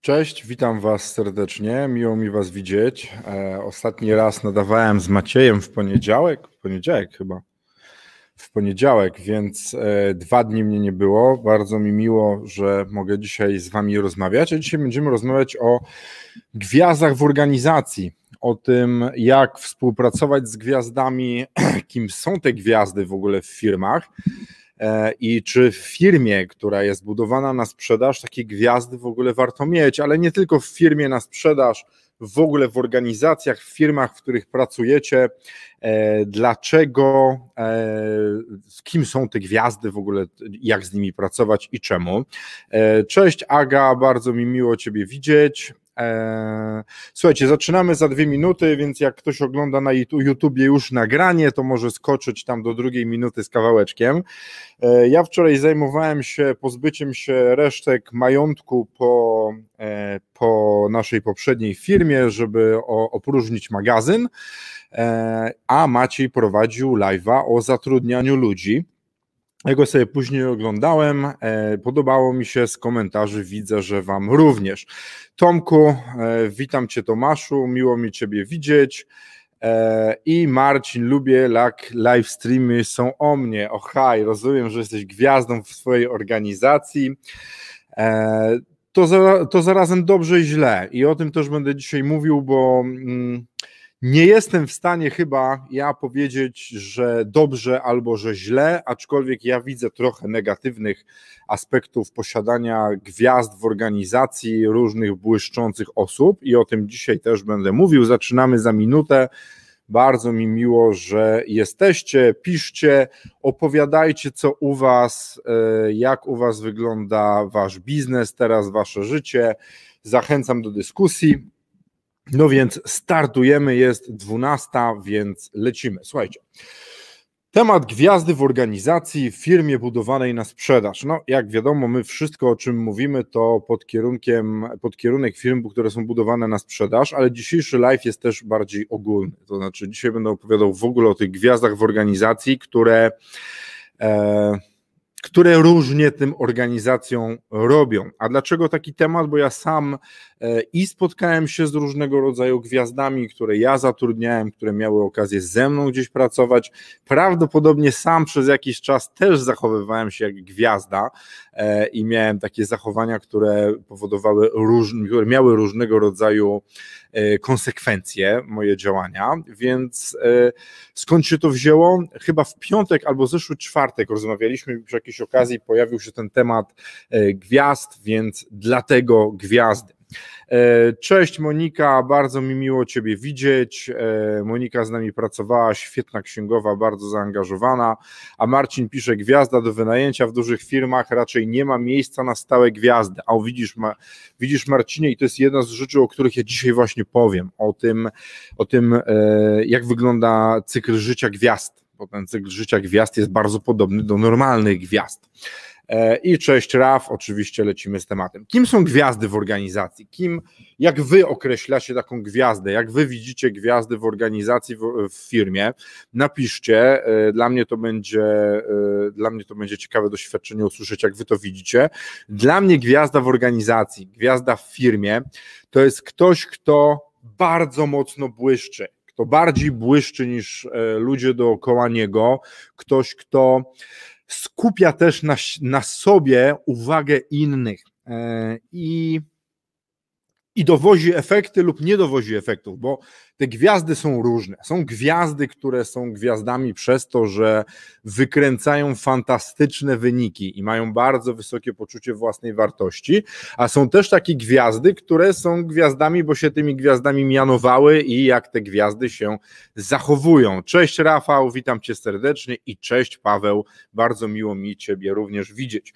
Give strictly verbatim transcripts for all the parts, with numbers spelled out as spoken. Cześć, witam Was serdecznie, miło mi Was widzieć. E, ostatni raz nadawałem z Maciejem w poniedziałek, w poniedziałek chyba, w poniedziałek, więc e, dwa dni mnie nie było. Bardzo mi miło, że mogę dzisiaj z Wami rozmawiać, a dzisiaj będziemy rozmawiać o gwiazdach w organizacji, o tym, jak współpracować z gwiazdami, kim są te gwiazdy w ogóle w firmach. I czy w firmie, która jest budowana na sprzedaż, takie gwiazdy w ogóle warto mieć, ale nie tylko w firmie na sprzedaż, w ogóle w organizacjach, w firmach, w których pracujecie, dlaczego, kim są te gwiazdy w ogóle, jak z nimi pracować i czemu. Cześć Aga, bardzo mi miło Ciebie widzieć. Słuchajcie, zaczynamy za dwie minuty, więc jak ktoś ogląda na YouTubie już nagranie, to może skoczyć tam do drugiej minuty z kawałeczkiem. Ja wczoraj zajmowałem się pozbyciem się resztek majątku po, po naszej poprzedniej firmie, żeby opróżnić magazyn, a Maciej prowadził live'a o zatrudnianiu ludzi. Ja go sobie później oglądałem, podobało mi się, z komentarzy widzę, że Wam również. Tomku, witam Cię Tomaszu, miło mi Ciebie widzieć. I Marcin, lubię, jak live streamy są o mnie. O haj, rozumiem, że jesteś gwiazdą w swojej organizacji. To, za, to zarazem dobrze i źle i o tym też będę dzisiaj mówił, bo... Mm, nie jestem w stanie chyba ja powiedzieć, że dobrze albo że źle, aczkolwiek ja widzę trochę negatywnych aspektów posiadania gwiazd w organizacji, różnych błyszczących osób i o tym dzisiaj też będę mówił. Zaczynamy za minutę. Bardzo mi miło, że jesteście, piszcie, opowiadajcie co u Was, jak u Was wygląda Wasz biznes, teraz Wasze życie. Zachęcam do dyskusji. No więc startujemy, jest dwunasta, więc lecimy. Słuchajcie, temat gwiazdy w organizacji, w firmie budowanej na sprzedaż. No jak wiadomo, my wszystko o czym mówimy to pod kierunkiem, pod kierunek firm, które są budowane na sprzedaż, ale dzisiejszy live jest też bardziej ogólny. To znaczy dzisiaj będę opowiadał w ogóle o tych gwiazdach w organizacji, które... E, które różnie tym organizacjom robią. A dlaczego taki temat? Bo ja sam i spotkałem się z różnego rodzaju gwiazdami, które ja zatrudniałem, które miały okazję ze mną gdzieś pracować. Prawdopodobnie sam przez jakiś czas też zachowywałem się jak gwiazda i miałem takie zachowania, które powodowały, które miały różnego rodzaju konsekwencje moje działania, więc skąd się to wzięło? Chyba w piątek albo zeszły czwartek rozmawialiśmy, przy jakiejś okazji pojawił się ten temat gwiazd, więc dlatego gwiazdy. Cześć Monika, bardzo mi miło Ciebie widzieć. Monika z nami pracowała, świetna księgowa, bardzo zaangażowana, a Marcin pisze, gwiazda do wynajęcia w dużych firmach, raczej nie ma miejsca na stałe gwiazdy. A widzisz, widzisz Marcinie, i to jest jedna z rzeczy, o których ja dzisiaj właśnie powiem, o tym, o tym jak wygląda cykl życia gwiazd, bo ten cykl życia gwiazd jest bardzo podobny do normalnych gwiazd. I cześć Raf, oczywiście lecimy z tematem. Kim są gwiazdy w organizacji? Kim, jak wy określacie taką gwiazdę? Jak wy widzicie gwiazdy w organizacji, w, w firmie? Napiszcie, dla mnie to będzie, dla mnie to będzie ciekawe doświadczenie usłyszeć, jak wy to widzicie. Dla mnie gwiazda w organizacji, gwiazda w firmie to jest ktoś, kto bardzo mocno błyszczy. Kto bardziej błyszczy niż ludzie dookoła niego, ktoś, kto skupia też na, na sobie uwagę innych. I i dowozi efekty lub nie dowozi efektów, bo te gwiazdy są różne. Są gwiazdy, które są gwiazdami przez to, że wykręcają fantastyczne wyniki i mają bardzo wysokie poczucie własnej wartości, a są też takie gwiazdy, które są gwiazdami, bo się tymi gwiazdami mianowały i jak te gwiazdy się zachowują. Cześć Rafał, witam Cię serdecznie i cześć Paweł, bardzo miło mi Ciebie również widzieć.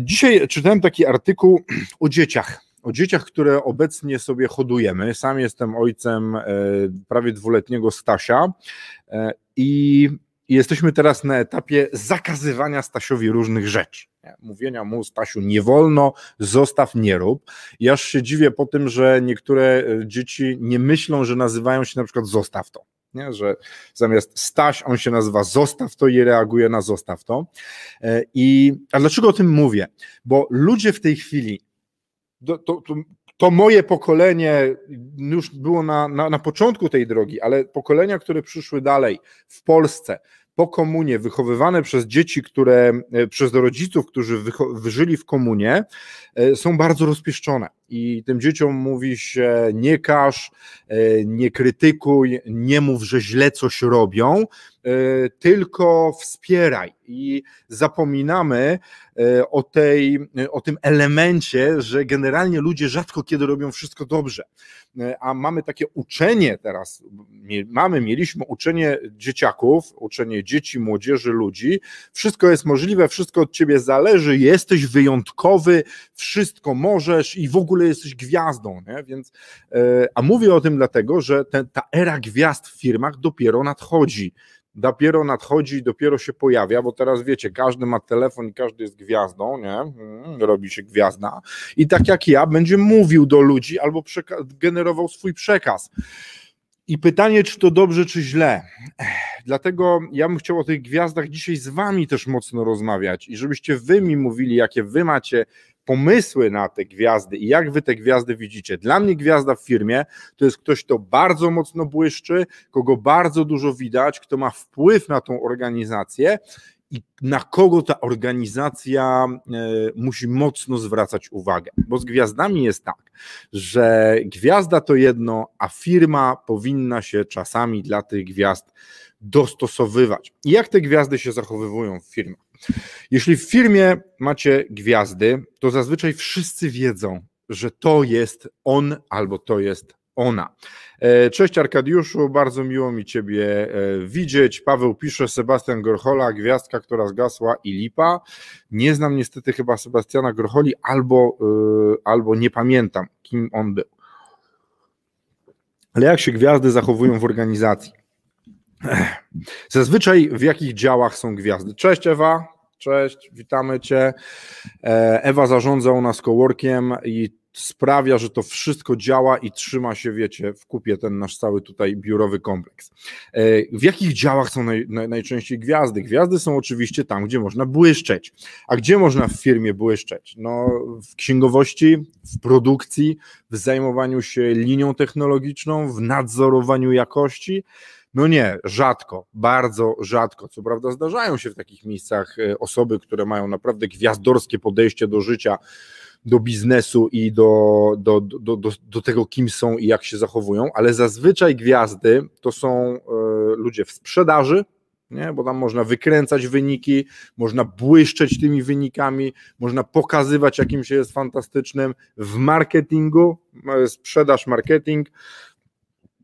Dzisiaj czytałem taki artykuł o dzieciach. O dzieciach, które obecnie sobie hodujemy. Sam jestem ojcem prawie dwuletniego Stasia i jesteśmy teraz na etapie zakazywania Stasiowi różnych rzeczy. Mówienia mu, Stasiu, nie wolno, zostaw, nie rób. I aż się dziwię po tym, że niektóre dzieci nie myślą, że nazywają się na przykład zostaw to. Nie? Że zamiast Staś, on się nazywa Zostaw to i reaguje na Zostaw to. I, a dlaczego o tym mówię? Bo ludzie w tej chwili, To, to, to moje pokolenie już było na, na, na początku tej drogi, ale pokolenia, które przyszły dalej w Polsce po komunie, wychowywane przez dzieci, które przez rodziców, którzy wycho- żyli w komunie, są bardzo rozpieszczone i tym dzieciom mówi się nie każ, nie krytykuj, nie mów, że źle coś robią, tylko wspieraj i zapominamy o, tej, o tym elemencie, że generalnie ludzie rzadko kiedy robią wszystko dobrze, a mamy takie uczenie teraz, mamy, mieliśmy uczenie dzieciaków, uczenie dzieci, młodzieży, ludzi, wszystko jest możliwe, wszystko od ciebie zależy, jesteś wyjątkowy, wszystko możesz i w ogóle jesteś gwiazdą, nie? Więc, a mówię o tym dlatego, że te, ta era gwiazd w firmach dopiero nadchodzi. Dopiero nadchodzi, dopiero się pojawia, bo teraz wiecie, każdy ma telefon i każdy jest gwiazdą, nie? Robi się gwiazda i tak jak ja będzie mówił do ludzi albo przeka- generował swój przekaz. I pytanie, czy to dobrze, czy źle. Dlatego ja bym chciał o tych gwiazdach dzisiaj z wami też mocno rozmawiać i żebyście wy mi mówili, jakie wy macie pomysły na te gwiazdy i jak wy te gwiazdy widzicie. Dla mnie gwiazda w firmie to jest ktoś, kto bardzo mocno błyszczy, kogo bardzo dużo widać, kto ma wpływ na tą organizację i na kogo ta organizacja musi mocno zwracać uwagę. Bo z gwiazdami jest tak, że gwiazda to jedno, a firma powinna się czasami dla tych gwiazd dostosowywać. I jak te gwiazdy się zachowywują w firmach? Jeśli w firmie macie gwiazdy, to zazwyczaj wszyscy wiedzą, że to jest on albo to jest ona. Cześć Arkadiuszu, bardzo miło mi Ciebie widzieć. Paweł pisze, Sebastian Gorchola, gwiazdka, która zgasła i lipa. Nie znam niestety chyba Sebastiana Gorcholi albo, albo nie pamiętam, kim on był. Ale jak się gwiazdy zachowują w organizacji? Zazwyczaj w jakich działach są gwiazdy? Cześć Ewa, cześć, witamy Cię. Ewa zarządza u nas coworkiem i sprawia, że to wszystko działa i trzyma się, wiecie, w kupie ten nasz cały tutaj biurowy kompleks. W jakich działach są naj, naj, najczęściej gwiazdy? Gwiazdy są oczywiście tam, gdzie można błyszczeć. A gdzie można w firmie błyszczeć? No, w księgowości, w produkcji, w zajmowaniu się linią technologiczną, w nadzorowaniu jakości. No nie, rzadko, bardzo rzadko. Co prawda zdarzają się w takich miejscach osoby, które mają naprawdę gwiazdorskie podejście do życia, do biznesu i do, do, do, do, do tego, kim są i jak się zachowują, ale zazwyczaj gwiazdy to są y, ludzie w sprzedaży, nie? Bo tam można wykręcać wyniki, można błyszczeć tymi wynikami, można pokazywać, jakim się jest fantastycznym, w marketingu, sprzedaż, marketing,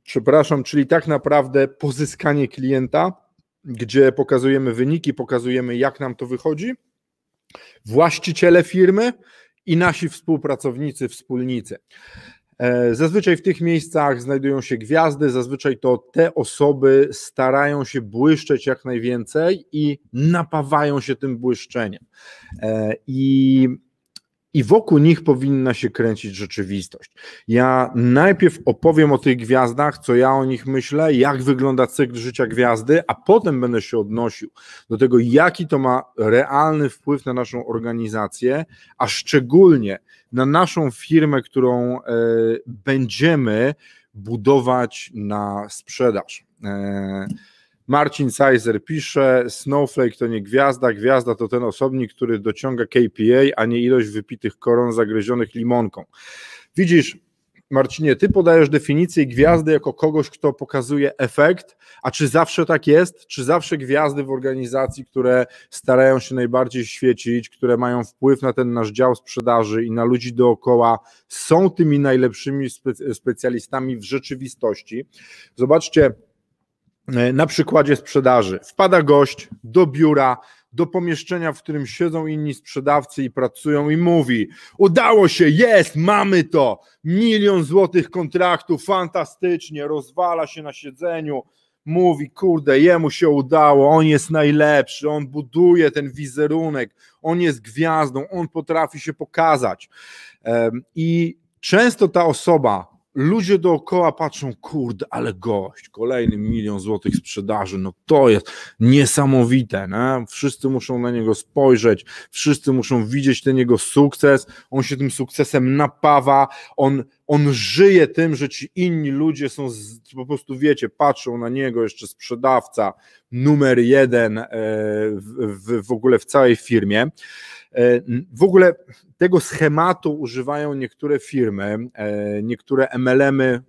przepraszam, czyli tak naprawdę pozyskanie klienta, gdzie pokazujemy wyniki, pokazujemy, jak nam to wychodzi, właściciele firmy i nasi współpracownicy, wspólnicy. Zazwyczaj w tych miejscach znajdują się gwiazdy, zazwyczaj to te osoby starają się błyszczeć jak najwięcej i napawają się tym błyszczeniem. I I wokół nich powinna się kręcić rzeczywistość. Ja najpierw opowiem o tych gwiazdach, co ja o nich myślę, jak wygląda cykl życia gwiazdy, a potem będę się odnosił do tego, jaki to ma realny wpływ na naszą organizację, a szczególnie na naszą firmę, którą będziemy budować na sprzedaż. Marcin Sajzer pisze, Snowflake to nie gwiazda, gwiazda to ten osobnik, który dociąga K P I, a nie ilość wypitych koron zagryzionych limonką. Widzisz, Marcinie, ty podajesz definicję gwiazdy jako kogoś, kto pokazuje efekt, a czy zawsze tak jest? Czy zawsze gwiazdy w organizacji, które starają się najbardziej świecić, które mają wpływ na ten nasz dział sprzedaży i na ludzi dookoła, są tymi najlepszymi spe- specjalistami w rzeczywistości? Zobaczcie, na przykładzie sprzedaży. Wpada gość do biura, do pomieszczenia, w którym siedzą inni sprzedawcy i pracują, i mówi: udało się, jest, mamy to, milion złotych kontraktu, fantastycznie, rozwala się na siedzeniu, mówi, kurde, jemu się udało, on jest najlepszy, on buduje ten wizerunek, on jest gwiazdą, on potrafi się pokazać. I często ta osoba, ludzie dookoła patrzą, kurde, ale gość, kolejny milion złotych sprzedaży, no to jest niesamowite, nie? Wszyscy muszą na niego spojrzeć, wszyscy muszą widzieć ten jego sukces, on się tym sukcesem napawa, on, on żyje tym, że ci inni ludzie są, po prostu wiecie, patrzą na niego, jeszcze sprzedawca numer jeden w, w, w ogóle w całej firmie. W ogóle tego schematu używają niektóre firmy, niektóre M L M-y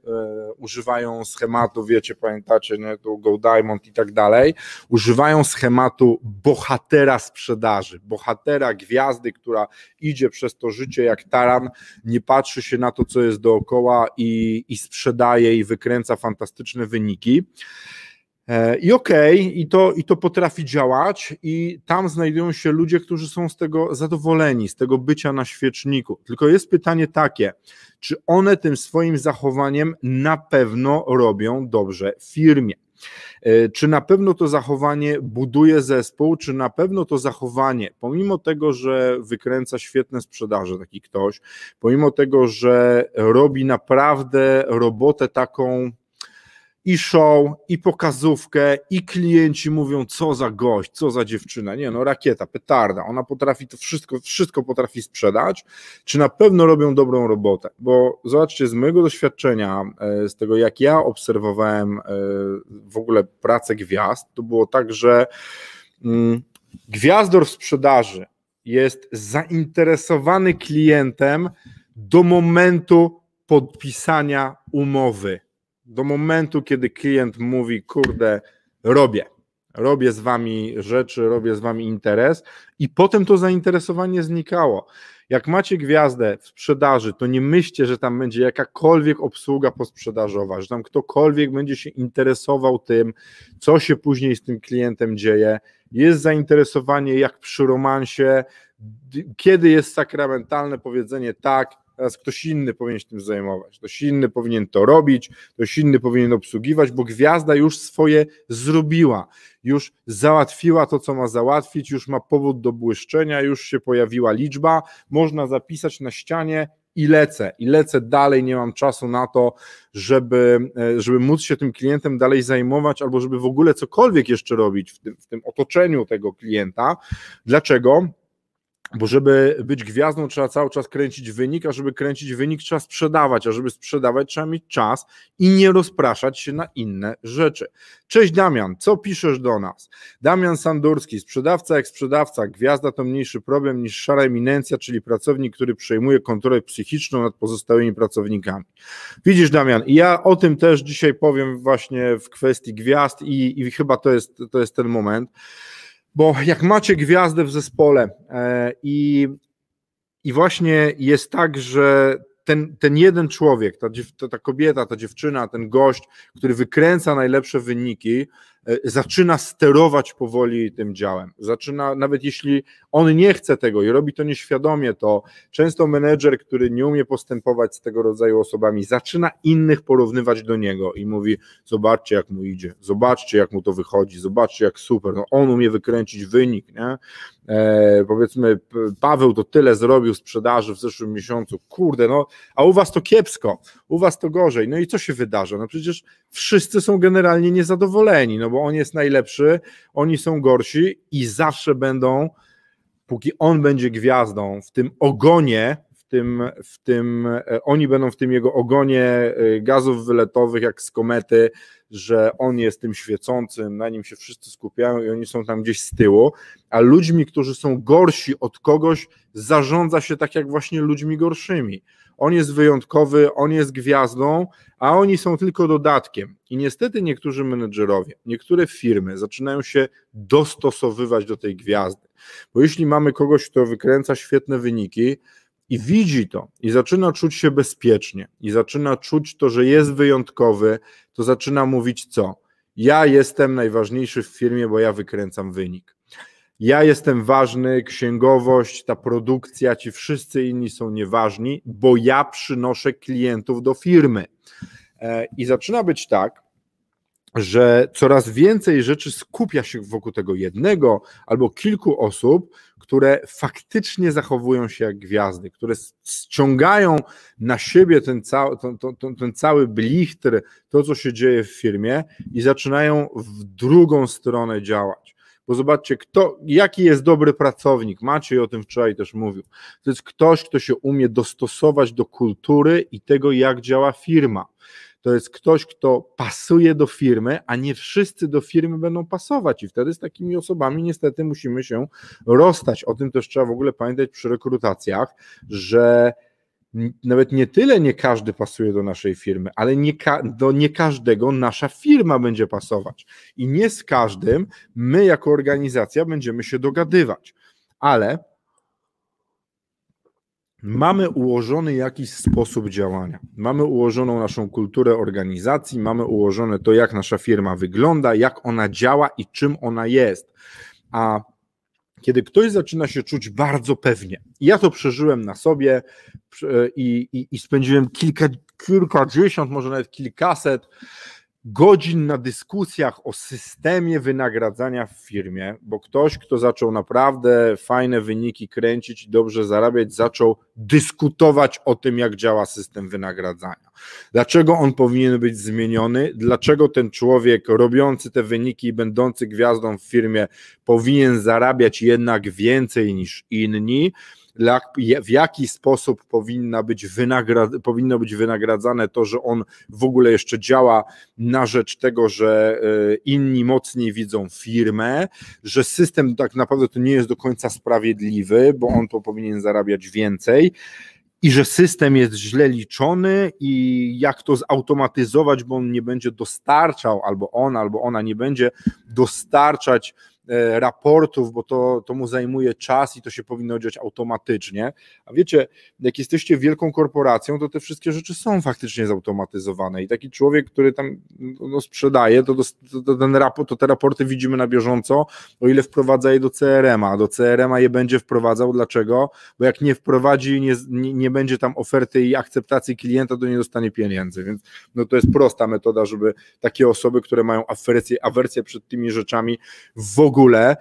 używają schematu, wiecie, pamiętacie, no, to Go Diamond i tak dalej, używają schematu bohatera sprzedaży, bohatera gwiazdy, która idzie przez to życie jak taran, nie patrzy się na to, co jest dookoła i, i sprzedaje i wykręca fantastyczne wyniki. I okej, okay, i, to, i to potrafi działać i tam znajdują się ludzie, którzy są z tego zadowoleni, z tego bycia na świeczniku. Tylko jest pytanie takie, czy one tym swoim zachowaniem na pewno robią dobrze firmie? Czy na pewno to zachowanie buduje zespół, czy na pewno to zachowanie, pomimo tego, że wykręca świetne sprzedaże taki ktoś, pomimo tego, że robi naprawdę robotę taką, i show, i pokazówkę, i klienci mówią, co za gość, co za dziewczyna, nie no, rakieta, petarda, ona potrafi to wszystko, wszystko potrafi sprzedać, czy na pewno robią dobrą robotę, bo zobaczcie, z mojego doświadczenia, z tego jak ja obserwowałem w ogóle pracę gwiazd, to było tak, że gwiazdor sprzedaży jest zainteresowany klientem do momentu podpisania umowy. Do momentu, kiedy klient mówi, kurde, robię, robię z wami rzeczy, robię z wami interes i potem to zainteresowanie znikało. Jak macie gwiazdę w sprzedaży, to nie myślcie, że tam będzie jakakolwiek obsługa posprzedażowa, że tam ktokolwiek będzie się interesował tym, co się później z tym klientem dzieje. Jest zainteresowanie jak przy romansie, kiedy jest sakramentalne powiedzenie tak, teraz ktoś inny powinien się tym zajmować, ktoś inny powinien to robić, ktoś inny powinien obsługiwać, bo gwiazda już swoje zrobiła, już załatwiła to, co ma załatwić, już ma powód do błyszczenia, już się pojawiła liczba, można zapisać na ścianie i lecę, i lecę dalej, nie mam czasu na to, żeby, żeby móc się tym klientem dalej zajmować albo żeby w ogóle cokolwiek jeszcze robić w tym, w tym otoczeniu tego klienta. Dlaczego? Bo żeby być gwiazdą, trzeba cały czas kręcić wynik, a żeby kręcić wynik, trzeba sprzedawać, a żeby sprzedawać, trzeba mieć czas i nie rozpraszać się na inne rzeczy. Cześć Damian, co piszesz do nas? Damian Sandurski, sprzedawca jak sprzedawca, gwiazda to mniejszy problem niż szara eminencja, czyli pracownik, który przejmuje kontrolę psychiczną nad pozostałymi pracownikami. Widzisz Damian, i ja o tym też dzisiaj powiem właśnie w kwestii gwiazd i, i chyba to jest, to jest ten moment. Bo jak macie gwiazdę w zespole i, i właśnie jest tak, że ten, ten jeden człowiek, ta, ta kobieta, ta dziewczyna, ten gość, który wykręca najlepsze wyniki, zaczyna sterować powoli tym działem, zaczyna, nawet jeśli on nie chce tego i robi to nieświadomie, to często menedżer, który nie umie postępować z tego rodzaju osobami, zaczyna innych porównywać do niego i mówi, zobaczcie jak mu idzie, zobaczcie jak mu to wychodzi, zobaczcie jak super, no on umie wykręcić wynik, nie? E, powiedzmy Paweł to tyle zrobił sprzedaży w zeszłym miesiącu, kurde no, a u was to kiepsko, u was to gorzej, no i co się wydarza, no przecież wszyscy są generalnie niezadowoleni, no bo on jest najlepszy, oni są gorsi i zawsze będą, póki on będzie gwiazdą w tym ogonie, tym, w tym, oni będą w tym jego ogonie gazów wyletowych jak z komety, że on jest tym świecącym, na nim się wszyscy skupiają i oni są tam gdzieś z tyłu, a ludźmi, którzy są gorsi od kogoś, zarządza się tak jak właśnie ludźmi gorszymi. On jest wyjątkowy, on jest gwiazdą, a oni są tylko dodatkiem. I niestety niektórzy menedżerowie, niektóre firmy zaczynają się dostosowywać do tej gwiazdy. Bo jeśli mamy kogoś, kto wykręca świetne wyniki i widzi to i zaczyna czuć się bezpiecznie i zaczyna czuć to, że jest wyjątkowy, to zaczyna mówić co? Ja jestem najważniejszy w firmie, bo ja wykręcam wynik. Ja jestem ważny, księgowość, ta produkcja, ci wszyscy inni są nieważni, bo ja przynoszę klientów do firmy. I zaczyna być tak, że coraz więcej rzeczy skupia się wokół tego jednego albo kilku osób, które faktycznie zachowują się jak gwiazdy, które ściągają na siebie ten, cał, ten, ten, ten cały blichtr, to co się dzieje w firmie i zaczynają w drugą stronę działać. Bo zobaczcie, kto, jaki jest dobry pracownik, Maciej o tym wczoraj też mówił, to jest ktoś, kto się umie dostosować do kultury i tego, jak działa firma. To jest ktoś, kto pasuje do firmy, a nie wszyscy do firmy będą pasować i wtedy z takimi osobami niestety musimy się rozstać. O tym też trzeba w ogóle pamiętać przy rekrutacjach, że nawet nie tyle nie każdy pasuje do naszej firmy, ale nie ka- do nie każdego nasza firma będzie pasować i nie z każdym my jako organizacja będziemy się dogadywać, ale mamy ułożony jakiś sposób działania, mamy ułożoną naszą kulturę organizacji, mamy ułożone to, jak nasza firma wygląda, jak ona działa i czym ona jest, a kiedy ktoś zaczyna się czuć bardzo pewnie. Ja to przeżyłem na sobie i, i, i spędziłem kilka, kilkadziesiąt, może nawet kilkaset godzin na dyskusjach o systemie wynagradzania w firmie, bo ktoś, kto zaczął naprawdę fajne wyniki kręcić i dobrze zarabiać, zaczął dyskutować o tym, jak działa system wynagradzania. Dlaczego on powinien być zmieniony? Dlaczego ten człowiek robiący te wyniki i będący gwiazdą w firmie powinien zarabiać jednak więcej niż inni? W jaki sposób powinna być wynagrad- powinno być wynagradzane to, że on w ogóle jeszcze działa na rzecz tego, że inni mocniej widzą firmę, że system tak naprawdę to nie jest do końca sprawiedliwy, bo on to powinien zarabiać więcej i że system jest źle liczony i jak to zautomatyzować, bo on nie będzie dostarczał, albo on, albo ona nie będzie dostarczać raportów, bo to, to mu zajmuje czas i to się powinno dziać automatycznie. A wiecie, jak jesteście wielką korporacją, to te wszystkie rzeczy są faktycznie zautomatyzowane i taki człowiek, który tam no, sprzedaje, to, to, ten raport, to te raporty widzimy na bieżąco, o ile wprowadza je do C R M-a. Do C R M-a je będzie wprowadzał. Dlaczego? Bo jak nie wprowadzi, nie, nie będzie tam oferty i akceptacji klienta, to nie dostanie pieniędzy. Więc no, to jest prosta metoda, żeby takie osoby, które mają awersję, awersję przed tymi rzeczami, w ogóle W ogóle,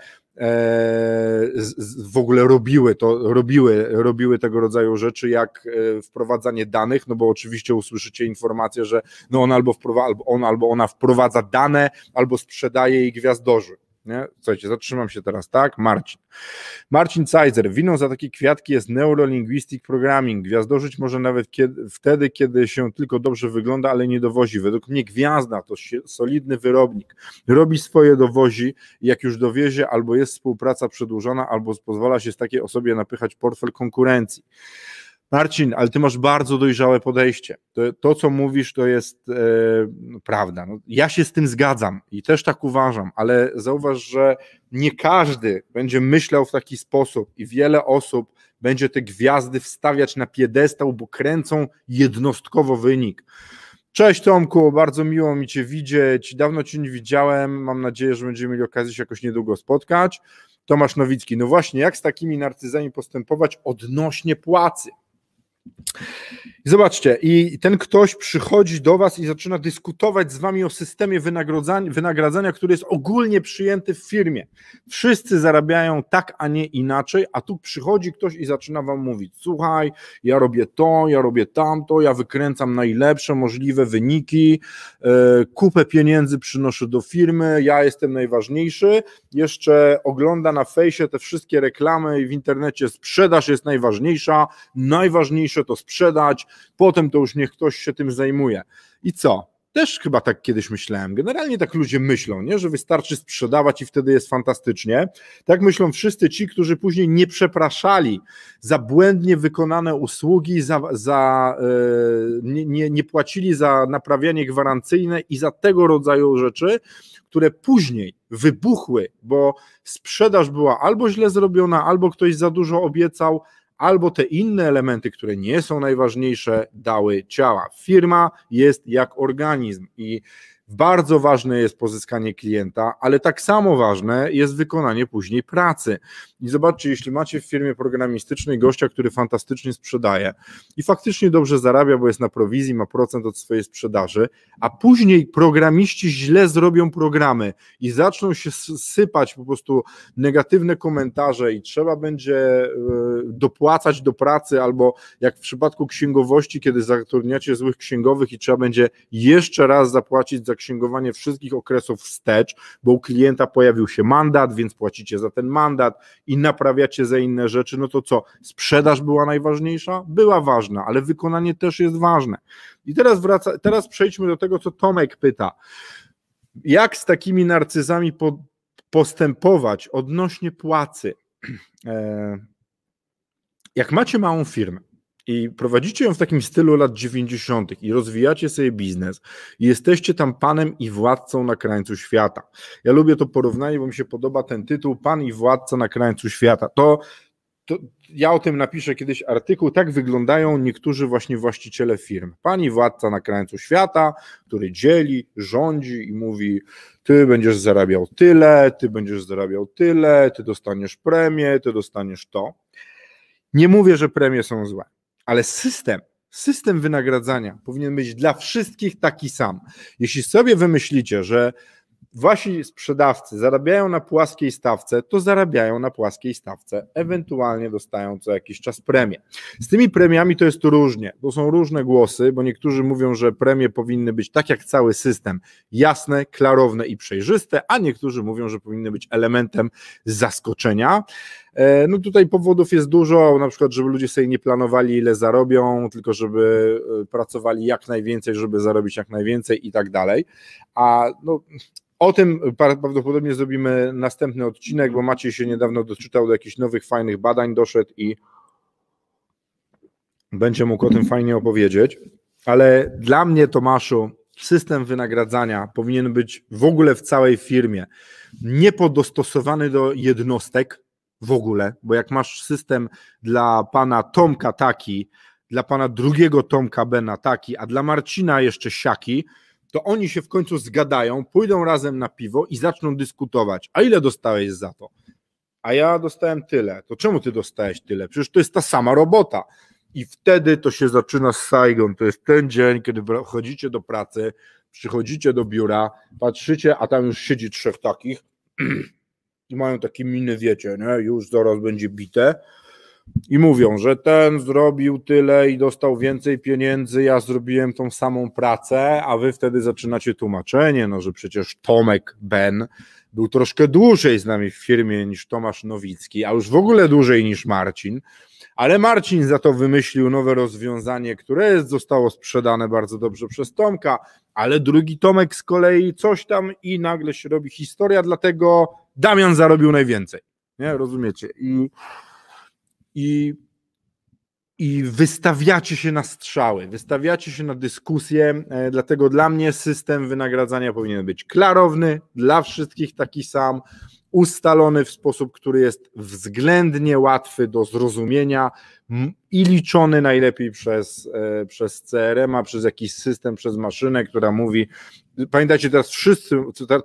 w ogóle robiły, to, robiły, robiły tego rodzaju rzeczy jak wprowadzanie danych, no bo oczywiście usłyszycie informację, że no on, albo wprowadza, albo on albo ona wprowadza dane, albo sprzedaje i gwiazdorzy. Nie? Słuchajcie, zatrzymam się teraz, tak? Marcin. Marcin Cajzer, winą za takie kwiatki jest neurolinguistic programming. Gwiazdożyć może nawet kiedy, wtedy, kiedy się tylko dobrze wygląda, ale nie dowozi. Według mnie gwiazda to się, solidny wyrobnik. Robi swoje, dowozi, jak już dowiezie, albo jest współpraca przedłużona, albo pozwala się z takiej osobie napychać portfel konkurencji. Marcin, ale ty masz bardzo dojrzałe podejście. To, to co mówisz, to jest e, prawda. No, ja się z tym zgadzam i też tak uważam, ale zauważ, że nie każdy będzie myślał w taki sposób i wiele osób będzie te gwiazdy wstawiać na piedestał, bo kręcą jednostkowo wynik. Cześć Tomku, bardzo miło mi cię widzieć. Dawno cię nie widziałem, mam nadzieję, że będziemy mieli okazję się jakoś niedługo spotkać. Tomasz Nowicki, no właśnie, jak z takimi narcyzami postępować odnośnie płacy? I zobaczcie, i ten ktoś przychodzi do was i zaczyna dyskutować z wami o systemie wynagradzania, wynagradzania, który jest ogólnie przyjęty w firmie. Wszyscy zarabiają tak, a nie inaczej, a tu przychodzi ktoś i zaczyna wam mówić: słuchaj, ja robię to, ja robię tamto, ja wykręcam najlepsze możliwe wyniki, kupę pieniędzy przynoszę do firmy, ja jestem najważniejszy, jeszcze ogląda na fejsie te wszystkie reklamy i w internecie: sprzedaż jest najważniejsza, najważniejsze to sprzedać, potem to już niech ktoś się tym zajmuje. I co? Też chyba tak kiedyś myślałem. Generalnie tak ludzie myślą, nie? Że wystarczy sprzedawać i wtedy jest fantastycznie. Tak myślą wszyscy ci, którzy później nie przepraszali za błędnie wykonane usługi, za, za, yy, nie, nie, nie płacili za naprawianie gwarancyjne i za tego rodzaju rzeczy, które później wybuchły, bo sprzedaż była albo źle zrobiona, albo ktoś za dużo obiecał, albo te inne elementy, które nie są najważniejsze, dały ciała. Firma jest jak organizm i bardzo ważne jest pozyskanie klienta, ale tak samo ważne jest wykonanie później pracy. I zobaczcie, jeśli macie w firmie programistycznej gościa, który fantastycznie sprzedaje i faktycznie dobrze zarabia, bo jest na prowizji, ma procent od swojej sprzedaży, a później programiści źle zrobią programy i zaczną się sypać po prostu negatywne komentarze i trzeba będzie dopłacać do pracy, albo jak w przypadku księgowości, kiedy zatrudniacie złych księgowych i trzeba będzie jeszcze raz zapłacić za księgowanie wszystkich okresów wstecz, bo u klienta pojawił się mandat, więc płacicie za ten mandat i naprawiacie za inne rzeczy, no to co? Sprzedaż była najważniejsza? Była ważna, ale wykonanie też jest ważne. I teraz, wraca, teraz przejdźmy do tego, co Tomek pyta. Jak z takimi narcyzami po, postępować odnośnie płacy? Jak macie małą firmę i prowadzicie ją w takim stylu lat dziewięćdziesiątych i rozwijacie sobie biznes i jesteście tam panem i władcą na krańcu świata. Ja lubię to porównanie, bo mi się podoba ten tytuł: pan i władca na krańcu świata. To, to ja o tym napiszę kiedyś artykuł. Tak wyglądają niektórzy właśnie właściciele firm. Pan i władca na krańcu świata, który dzieli, rządzi i mówi: ty będziesz zarabiał tyle, ty będziesz zarabiał tyle, ty dostaniesz premię, ty dostaniesz to. Nie mówię, że premie są złe. Ale system, system wynagradzania powinien być dla wszystkich taki sam. Jeśli sobie wymyślicie, że wasi sprzedawcy zarabiają na płaskiej stawce, to zarabiają na płaskiej stawce, ewentualnie dostają co jakiś czas premię. Z tymi premiami to jest różnie, to są różne głosy, bo niektórzy mówią, że premie powinny być tak jak cały system, jasne, klarowne i przejrzyste, a niektórzy mówią, że powinny być elementem zaskoczenia. No tutaj powodów jest dużo, na przykład, żeby ludzie sobie nie planowali, ile zarobią, tylko żeby pracowali jak najwięcej, żeby zarobić jak najwięcej i tak dalej, a no... O tym prawdopodobnie zrobimy następny odcinek, bo Maciej się niedawno doczytał do jakichś nowych, fajnych badań, doszedł i będzie mógł o tym fajnie opowiedzieć. Ale dla mnie, Tomaszu, system wynagradzania powinien być w ogóle w całej firmie niepodostosowany do jednostek w ogóle, bo jak masz system dla pana Tomka taki, dla pana drugiego Tomka Bena taki, a dla Marcina jeszcze siaki, to oni się w końcu zgadają, pójdą razem na piwo i zaczną dyskutować. A ile dostałeś za to? A ja dostałem tyle. To czemu ty dostałeś tyle? Przecież to jest ta sama robota. I wtedy to się zaczyna z Saigon. To jest ten dzień, kiedy chodzicie do pracy, przychodzicie do biura, patrzycie, a tam już siedzi trzech takich i mają takie miny, wiecie, nie? Już zaraz będzie bite. I mówią, że ten zrobił tyle i dostał więcej pieniędzy, ja zrobiłem tą samą pracę, a wy wtedy zaczynacie tłumaczenie, no że przecież Tomek Ben był troszkę dłużej z nami w firmie niż Tomasz Nowicki, a już w ogóle dłużej niż Marcin, ale Marcin za to wymyślił nowe rozwiązanie, które jest, zostało sprzedane bardzo dobrze przez Tomka, ale drugi Tomek z kolei coś tam i nagle się robi historia, dlatego Damian zarobił najwięcej, nie, rozumiecie? I... I, i wystawiacie się na strzały, wystawiacie się na dyskusję, dlatego dla mnie system wynagradzania powinien być klarowny, dla wszystkich taki sam, ustalony w sposób, który jest względnie łatwy do zrozumienia i liczony najlepiej przez, przez C R M a, przez jakiś system, przez maszynę, która mówi: pamiętajcie teraz wszyscy,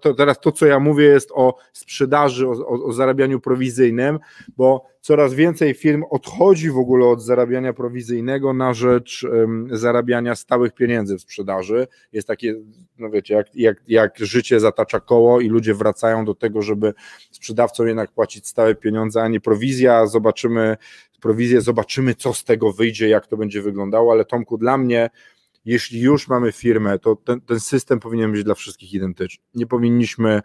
to, teraz to, co ja mówię, jest o sprzedaży, o, o, o zarabianiu prowizyjnym, bo coraz więcej firm odchodzi w ogóle od zarabiania prowizyjnego na rzecz um, zarabiania stałych pieniędzy w sprzedaży. Jest takie, no wiecie, jak, jak, jak życie zatacza koło i ludzie wracają do tego, żeby sprzedawcom jednak płacić stałe pieniądze, a nie prowizja. Zobaczymy prowizję, zobaczymy, co z tego wyjdzie, jak to będzie wyglądało, ale Tomku, dla mnie, jeśli już mamy firmę, to ten, ten system powinien być dla wszystkich identyczny. Nie powinniśmy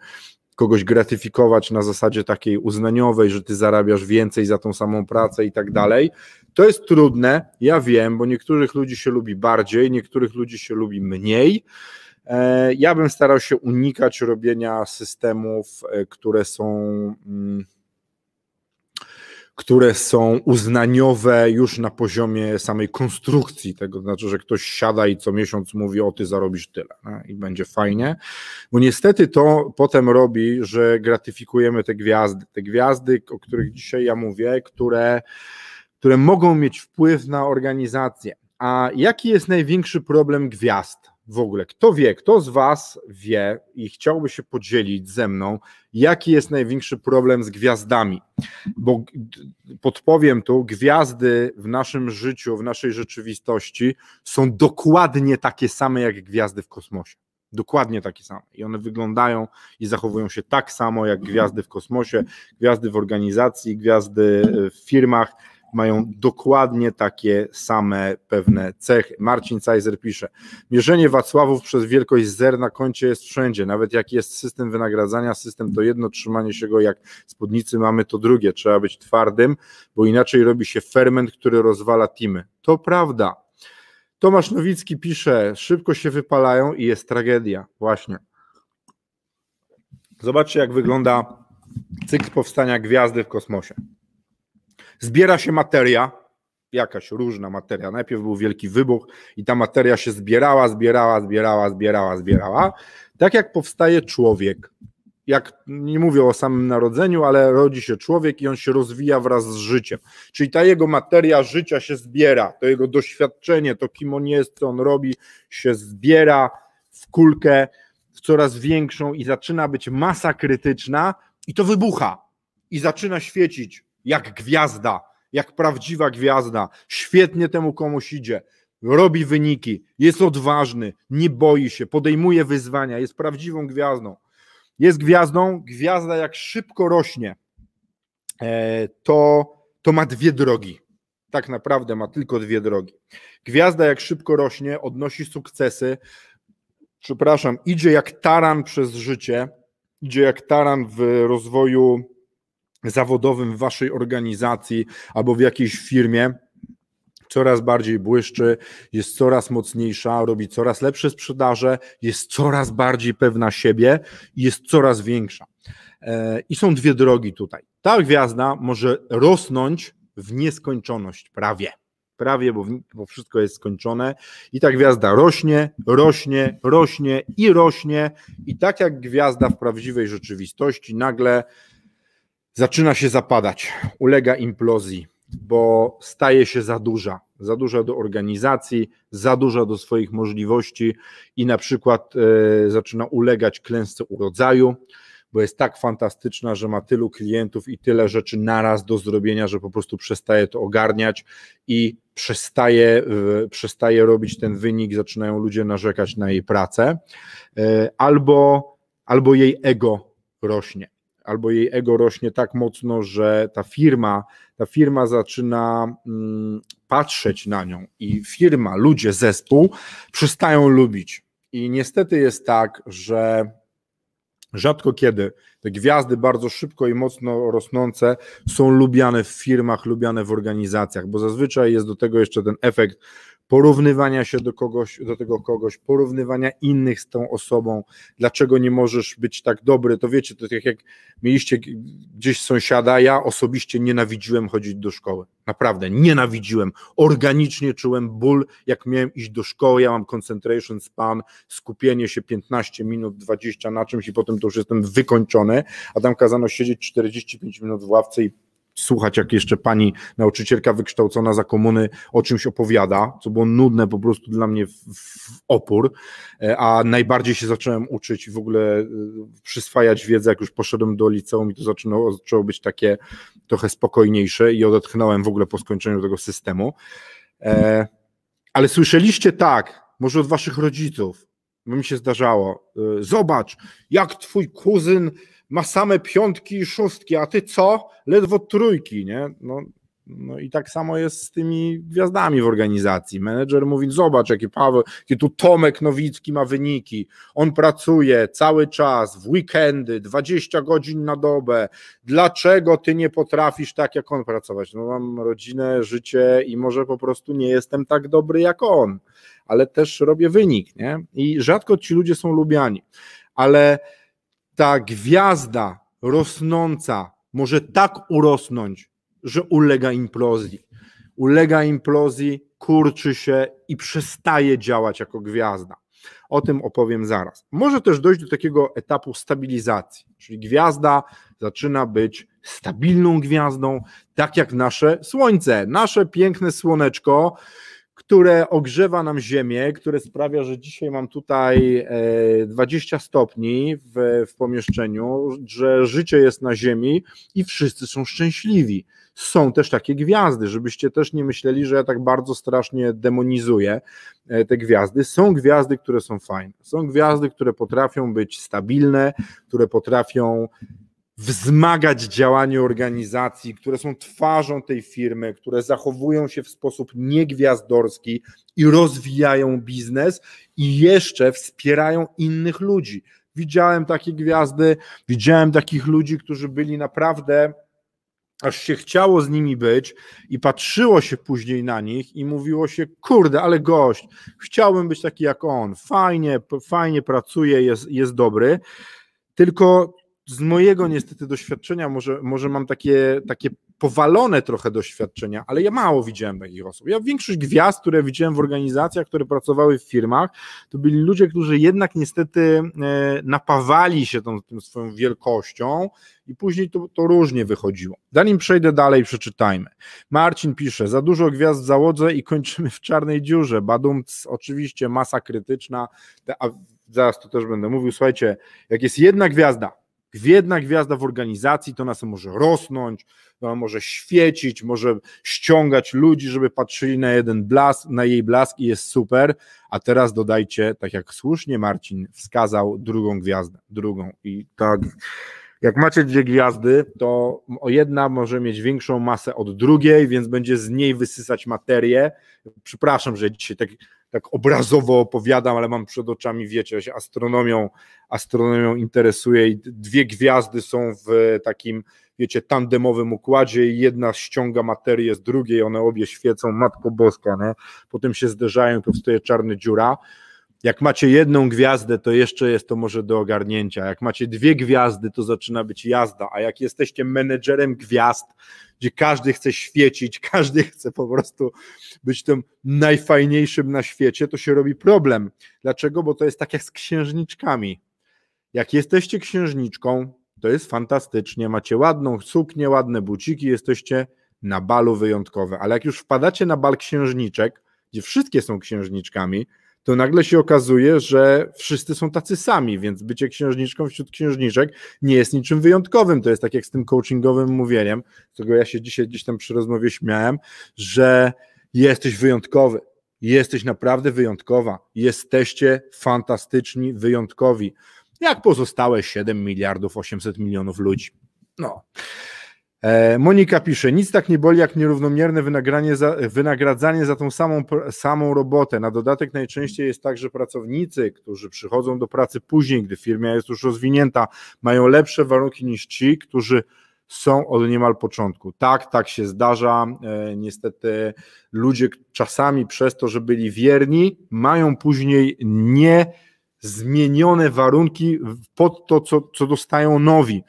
kogoś gratyfikować na zasadzie takiej uznaniowej, że ty zarabiasz więcej za tą samą pracę i tak dalej. To jest trudne, ja wiem, bo niektórych ludzi się lubi bardziej, niektórych ludzi się lubi mniej. Ja bym starał się unikać robienia systemów, które są... Mm, które są uznaniowe już na poziomie samej konstrukcji tego, to znaczy, że ktoś siada i co miesiąc mówi, o ty zarobisz tyle, no, i będzie fajnie, bo niestety to potem robi, że gratyfikujemy te gwiazdy, te gwiazdy, o których dzisiaj ja mówię, które, które mogą mieć wpływ na organizację. A jaki jest największy problem gwiazd? W ogóle, kto wie, kto z was wie i chciałby się podzielić ze mną, jaki jest największy problem z gwiazdami, bo podpowiem tu, gwiazdy w naszym życiu, w naszej rzeczywistości są dokładnie takie same jak gwiazdy w kosmosie, dokładnie takie same i one wyglądają i zachowują się tak samo jak gwiazdy w kosmosie, gwiazdy w organizacji, gwiazdy w firmach, mają dokładnie takie same pewne cechy. Marcin Cajzer pisze, mierzenie Wacławów przez wielkość zer na koncie jest wszędzie, nawet jak jest system wynagradzania, system to jedno, trzymanie się go jak spódnicy mamy to drugie, trzeba być twardym, bo inaczej robi się ferment, który rozwala teamy. To prawda. Tomasz Nowicki pisze, szybko się wypalają i jest tragedia. Właśnie. Zobaczcie, jak wygląda cykl powstania gwiazdy w kosmosie. Zbiera się materia, jakaś różna materia, najpierw był wielki wybuch i ta materia się zbierała, zbierała, zbierała, zbierała, zbierała, tak jak powstaje człowiek, jak nie mówię o samym narodzeniu, ale rodzi się człowiek i on się rozwija wraz z życiem, czyli ta jego materia życia się zbiera, to jego doświadczenie, to kim on jest, co on robi, się zbiera w kulkę, w coraz większą i zaczyna być masa krytyczna i to wybucha i zaczyna świecić jak gwiazda, jak prawdziwa gwiazda, świetnie temu komuś idzie, robi wyniki, jest odważny, nie boi się, podejmuje wyzwania, jest prawdziwą gwiazdą. Jest gwiazdą, gwiazda jak szybko rośnie, to, to ma dwie drogi, tak naprawdę ma tylko dwie drogi. Gwiazda jak szybko rośnie, odnosi sukcesy, przepraszam, idzie jak taran przez życie, idzie jak taran w rozwoju zawodowym w waszej organizacji albo w jakiejś firmie, coraz bardziej błyszczy, jest coraz mocniejsza, robi coraz lepsze sprzedaże, jest coraz bardziej pewna siebie i jest coraz większa. I są dwie drogi tutaj. Ta gwiazda może rosnąć w nieskończoność prawie. Prawie, bo, bo wszystko jest skończone i ta gwiazda rośnie, rośnie, rośnie i rośnie i tak jak gwiazda w prawdziwej rzeczywistości nagle zaczyna się zapadać, ulega implozji, bo staje się za duża, za duża do organizacji, za duża do swoich możliwości i na przykład y, zaczyna ulegać klęsce urodzaju, bo jest tak fantastyczna, że ma tylu klientów i tyle rzeczy naraz do zrobienia, że po prostu przestaje to ogarniać i przestaje, y, przestaje robić ten wynik, zaczynają ludzie narzekać na jej pracę, y, albo, albo jej ego rośnie. albo jej ego rośnie tak mocno, że ta firma, ta firma zaczyna mm, patrzeć na nią i firma, ludzie, zespół przestają lubić. I niestety jest tak, że rzadko kiedy te gwiazdy bardzo szybko i mocno rosnące są lubiane w firmach, lubiane w organizacjach, bo zazwyczaj jest do tego jeszcze ten efekt porównywania się do kogoś, do tego kogoś, porównywania innych z tą osobą, dlaczego nie możesz być tak dobry, to wiecie, to tak jak mieliście gdzieś sąsiada, ja osobiście nienawidziłem chodzić do szkoły, naprawdę nienawidziłem, organicznie czułem ból, jak miałem iść do szkoły, ja mam concentration span, skupienie się piętnaście minut, dwadzieścia na czymś i potem to już jestem wykończony, a tam kazano siedzieć czterdzieści pięć minut w ławce i słuchać, jak jeszcze pani nauczycielka wykształcona za komuny o czymś opowiada, co było nudne po prostu dla mnie w, w opór, a najbardziej się zacząłem uczyć i w ogóle przyswajać wiedzę, jak już poszedłem do liceum i to zaczynało, zaczęło być takie trochę spokojniejsze i odetchnąłem w ogóle po skończeniu tego systemu. E, ale słyszeliście tak, może od waszych rodziców, bo mi się zdarzało, zobacz, jak twój kuzyn ma same piątki i szóstki, a ty co? Ledwo trójki, nie? No, no i tak samo jest z tymi gwiazdami w organizacji. Menedżer mówi, zobacz, jaki Paweł, jaki tu Tomek Nowicki ma wyniki, on pracuje cały czas, w weekendy, dwadzieścia godzin na dobę, dlaczego ty nie potrafisz tak jak on pracować? No mam rodzinę, życie i może po prostu nie jestem tak dobry jak on, ale też robię wynik, nie? I rzadko ci ludzie są lubiani, ale ta gwiazda rosnąca może tak urosnąć, że ulega implozji. Ulega implozji, kurczy się i przestaje działać jako gwiazda. O tym opowiem zaraz. Może też dojść do takiego etapu stabilizacji, czyli gwiazda zaczyna być stabilną gwiazdą, tak jak nasze słońce, nasze piękne słoneczko, które ogrzewa nam ziemię, które sprawia, że dzisiaj mam tutaj dwadzieścia stopni w, w pomieszczeniu, że życie jest na ziemi i wszyscy są szczęśliwi. Są też takie gwiazdy, żebyście też nie myśleli, że ja tak bardzo strasznie demonizuję te gwiazdy. Są gwiazdy, które są fajne. Są gwiazdy, które potrafią być stabilne, które potrafią wzmagać działanie organizacji, które są twarzą tej firmy, które zachowują się w sposób niegwiazdorski i rozwijają biznes i jeszcze wspierają innych ludzi. Widziałem takie gwiazdy, widziałem takich ludzi, którzy byli naprawdę, aż się chciało z nimi być i patrzyło się później na nich i mówiło się, kurde, ale gość, chciałbym być taki jak on, fajnie, fajnie pracuje, jest, jest dobry, tylko z mojego niestety doświadczenia, może, może mam takie, takie powalone trochę doświadczenia, ale ja mało widziałem takich osób. Ja większość gwiazd, które widziałem w organizacjach, które pracowały w firmach, to byli ludzie, którzy jednak niestety napawali się tą, tą swoją wielkością i później to, to różnie wychodziło. Zanim przejdę dalej, przeczytajmy. Marcin pisze, za dużo gwiazd w załodze i kończymy w czarnej dziurze. Badumc, oczywiście masa krytyczna, a zaraz to też będę mówił, słuchajcie, jak jest jedna gwiazda, jedna gwiazda w organizacji, to nas może rosnąć, ona może świecić, może ściągać ludzi, żeby patrzyli na jeden blask, na jej blask i jest super, a teraz dodajcie, tak jak słusznie Marcin wskazał, drugą gwiazdę, drugą i tak, jak macie dwie gwiazdy, to jedna może mieć większą masę od drugiej, więc będzie z niej wysysać materię. Przepraszam, że dzisiaj tak tak obrazowo opowiadam, ale mam przed oczami, wiecie, ja się astronomią, astronomią interesuję i dwie gwiazdy są w takim, wiecie, tandemowym układzie i jedna ściąga materię z drugiej, one obie świecą, Matko Boska, nie? Potem się zderzają, powstaje czarna dziura. Jak macie jedną gwiazdę, to jeszcze jest to może do ogarnięcia, jak macie dwie gwiazdy, to zaczyna być jazda, a jak jesteście menedżerem gwiazd, gdzie każdy chce świecić, każdy chce po prostu być tym najfajniejszym na świecie, to się robi problem. Dlaczego? Bo to jest tak jak z księżniczkami. Jak jesteście księżniczką, to jest fantastycznie, macie ładną suknię, ładne buciki, jesteście na balu wyjątkowe, ale jak już wpadacie na bal księżniczek, gdzie wszystkie są księżniczkami, to nagle się okazuje, że wszyscy są tacy sami, więc bycie księżniczką wśród księżniczek nie jest niczym wyjątkowym. To jest tak jak z tym coachingowym mówieniem, z którego ja się dzisiaj gdzieś tam przy rozmowie śmiałem, że jesteś wyjątkowy, jesteś naprawdę wyjątkowa, jesteście fantastyczni, wyjątkowi, jak pozostałe siedem miliardów osiemset milionów ludzi. No. Monika pisze, nic tak nie boli jak nierównomierne za, wynagradzanie za tą samą, samą robotę. Na dodatek najczęściej jest tak, że pracownicy, którzy przychodzą do pracy później, gdy firma jest już rozwinięta, mają lepsze warunki niż ci, którzy są od niemal początku. Tak, tak się zdarza. E, niestety ludzie czasami przez to, że byli wierni, mają później niezmienione warunki pod to, co, co dostają nowi.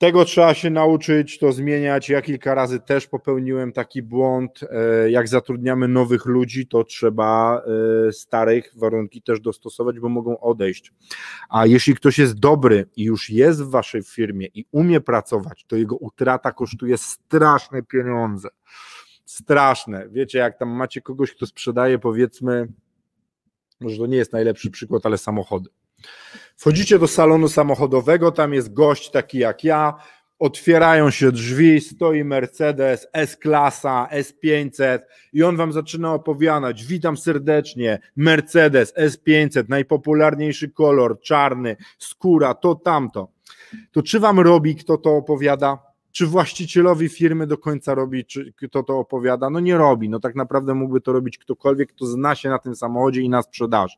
Tego trzeba się nauczyć, to zmieniać. Ja kilka razy też popełniłem taki błąd. Jak zatrudniamy nowych ludzi, to trzeba starych warunki też dostosować, bo mogą odejść. A jeśli ktoś jest dobry i już jest w waszej firmie i umie pracować, to jego utrata kosztuje straszne pieniądze. Straszne. Wiecie, jak tam macie kogoś, kto sprzedaje, powiedzmy, może to nie jest najlepszy przykład, ale samochody. Wchodzicie do salonu samochodowego, tam jest gość taki jak ja, otwierają się drzwi, stoi Mercedes, S-klasa, S pięćset i on wam zaczyna opowiadać, witam serdecznie, Mercedes, S pięćset, najpopularniejszy kolor, czarny, skóra, to tamto. To czy wam robi, kto to opowiada? Czy właścicielowi firmy do końca robi, czy kto to opowiada? No nie robi, no tak naprawdę mógłby to robić ktokolwiek, kto zna się na tym samochodzie i na sprzedaży.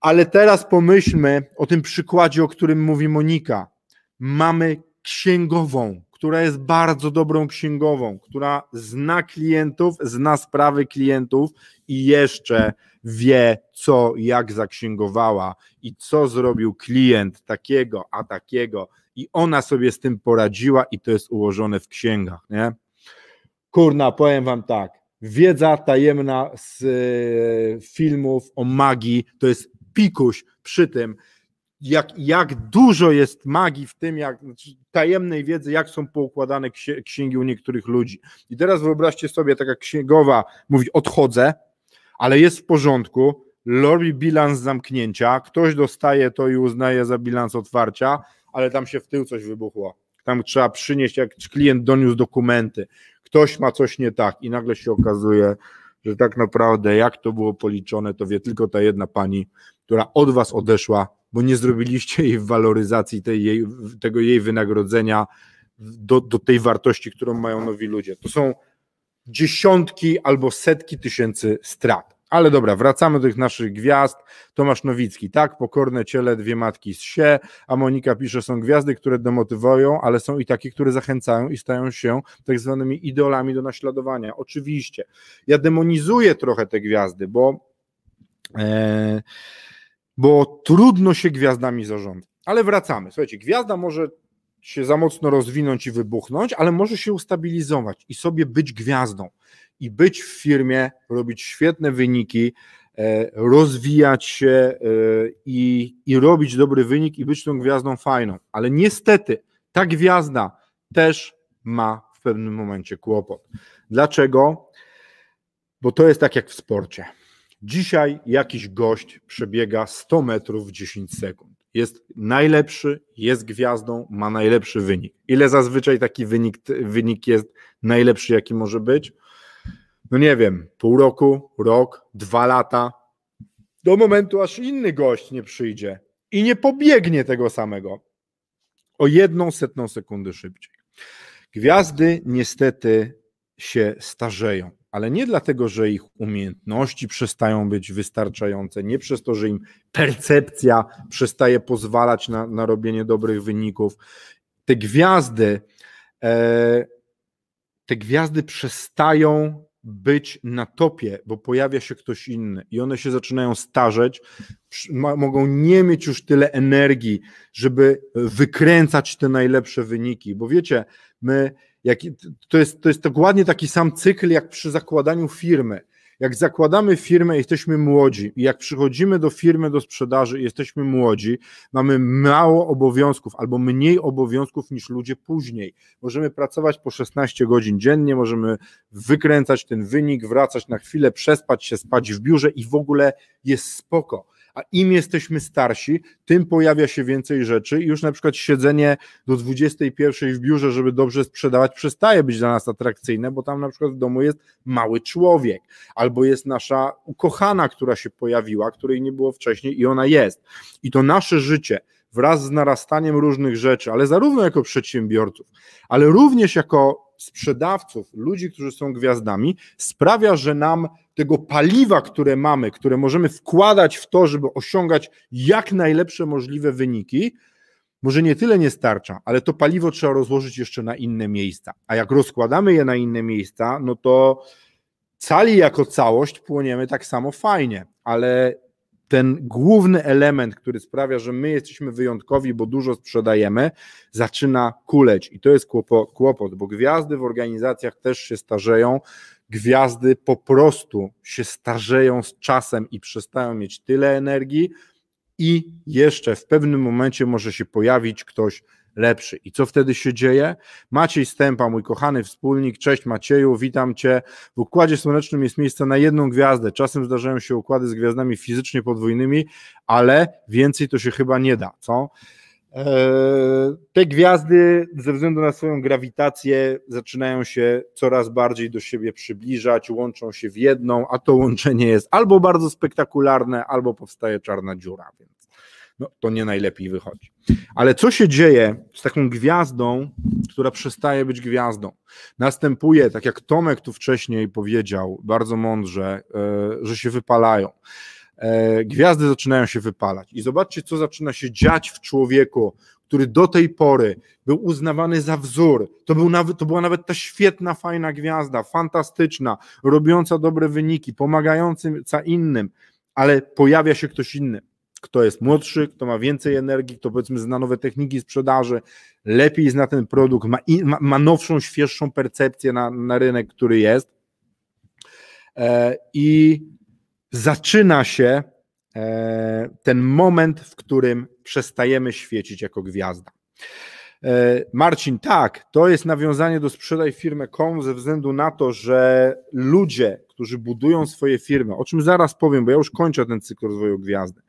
Ale teraz pomyślmy o tym przykładzie, o którym mówi Monika. Mamy księgową, która jest bardzo dobrą księgową, która zna klientów, zna sprawy klientów i jeszcze wie, co, jak zaksięgowała i co zrobił klient takiego, a takiego. I ona sobie z tym poradziła i to jest ułożone w księgach, nie? Kurna, powiem wam tak, wiedza tajemna z filmów o magii to jest pikuś przy tym, jak, jak dużo jest magii w tym, jak tajemnej wiedzy, jak są poukładane księgi u niektórych ludzi. I teraz wyobraźcie sobie, taka księgowa mówi, odchodzę, ale jest w porządku, robi bilans zamknięcia, ktoś dostaje to i uznaje za bilans otwarcia, ale tam się w tył coś wybuchło. Tam trzeba przynieść, jak klient doniósł dokumenty. Ktoś ma coś nie tak i nagle się okazuje, że tak naprawdę jak to było policzone, to wie tylko ta jedna pani, która od was odeszła, bo nie zrobiliście jej waloryzacji tej jej, tego jej wynagrodzenia do, do tej wartości, którą mają nowi ludzie. To są dziesiątki albo setki tysięcy strat. Ale dobra, wracamy do tych naszych gwiazd. Tomasz Nowicki, tak, pokorne ciele, dwie matki z sie, a Monika pisze, są gwiazdy, które demotywują, ale są i takie, które zachęcają i stają się tak zwanymi idolami do naśladowania. Oczywiście, ja demonizuję trochę te gwiazdy, bo, e, bo trudno się gwiazdami zarządzać. Ale wracamy, słuchajcie, gwiazda może się za mocno rozwinąć i wybuchnąć, ale może się ustabilizować i sobie być gwiazdą. I być w firmie, robić świetne wyniki, rozwijać się i, i robić dobry wynik i być tą gwiazdą fajną. Ale niestety ta gwiazda też ma w pewnym momencie kłopot. Dlaczego? Bo to jest tak jak w sporcie. Dzisiaj jakiś gość przebiega sto metrów w dziesięć sekund. Jest najlepszy, jest gwiazdą, ma najlepszy wynik. Ile zazwyczaj taki wynik, wynik jest najlepszy, jaki może być? No nie wiem, pół roku, rok, dwa lata, do momentu, aż inny gość nie przyjdzie i nie pobiegnie tego samego o jedną setną sekundy szybciej. Gwiazdy niestety się starzeją, ale nie dlatego, że ich umiejętności przestają być wystarczające, nie przez to, że im percepcja przestaje pozwalać na, na robienie dobrych wyników. Te gwiazdy, e, te gwiazdy przestają być na topie, bo pojawia się ktoś inny i one się zaczynają starzeć, ma, mogą nie mieć już tyle energii, żeby wykręcać te najlepsze wyniki, bo wiecie, my, jak, to jest, to jest dokładnie taki sam cykl jak przy zakładaniu firmy. Jak zakładamy firmę, jesteśmy młodzi i jak przychodzimy do firmy, do sprzedaży, jesteśmy młodzi, mamy mało obowiązków albo mniej obowiązków niż ludzie później. Możemy pracować po szesnaście godzin dziennie, możemy wykręcać ten wynik, wracać na chwilę, przespać się, spać w biurze i w ogóle jest spoko. A im jesteśmy starsi, tym pojawia się więcej rzeczy i już na przykład siedzenie do dwudziestej pierwszej w biurze, żeby dobrze sprzedawać, przestaje być dla nas atrakcyjne, bo tam na przykład w domu jest mały człowiek, albo jest nasza ukochana, która się pojawiła, której nie było wcześniej i ona jest. I to nasze życie wraz z narastaniem różnych rzeczy, ale zarówno jako przedsiębiorców, ale również jako sprzedawców, ludzi, którzy są gwiazdami, sprawia, że nam tego paliwa, które mamy, które możemy wkładać w to, żeby osiągać jak najlepsze możliwe wyniki, może nie tyle nie starcza, ale to paliwo trzeba rozłożyć jeszcze na inne miejsca. A jak rozkładamy je na inne miejsca, no to cali jako całość płoniemy tak samo fajnie, ale ten główny element, który sprawia, że my jesteśmy wyjątkowi, bo dużo sprzedajemy, zaczyna kuleć i to jest kłopot, bo gwiazdy w organizacjach też się starzeją, gwiazdy po prostu się starzeją z czasem i przestają mieć tyle energii i jeszcze w pewnym momencie może się pojawić ktoś lepszy. I co wtedy się dzieje? Maciej Stępa, mój kochany wspólnik, cześć Macieju, witam Cię. W Układzie Słonecznym jest miejsce na jedną gwiazdę. Czasem zdarzają się układy z gwiazdami fizycznie podwójnymi, ale więcej to się chyba nie da, co? Eee, te gwiazdy ze względu na swoją grawitację zaczynają się coraz bardziej do siebie przybliżać, łączą się w jedną, a to łączenie jest albo bardzo spektakularne, albo powstaje czarna dziura, więc no, to nie najlepiej wychodzi. Ale co się dzieje z taką gwiazdą, która przestaje być gwiazdą? Następuje, tak jak Tomek tu wcześniej powiedział, bardzo mądrze, że się wypalają. Gwiazdy zaczynają się wypalać. I zobaczcie, co zaczyna się dziać w człowieku, który do tej pory był uznawany za wzór. To, był nawet, to była nawet ta świetna, fajna gwiazda, fantastyczna, robiąca dobre wyniki, pomagająca innym, ale pojawia się ktoś inny. Kto jest młodszy, kto ma więcej energii, kto powiedzmy zna nowe techniki sprzedaży, lepiej zna ten produkt, ma, in, ma, ma nowszą, świeższą percepcję na, na rynek, który jest e, i zaczyna się e, ten moment, w którym przestajemy świecić jako gwiazda. E, Marcin, tak, to jest nawiązanie do sprzedaj firmę kropka com ze względu na to, że ludzie, którzy budują swoje firmy, o czym zaraz powiem, bo ja już kończę ten cykl rozwoju gwiazdy.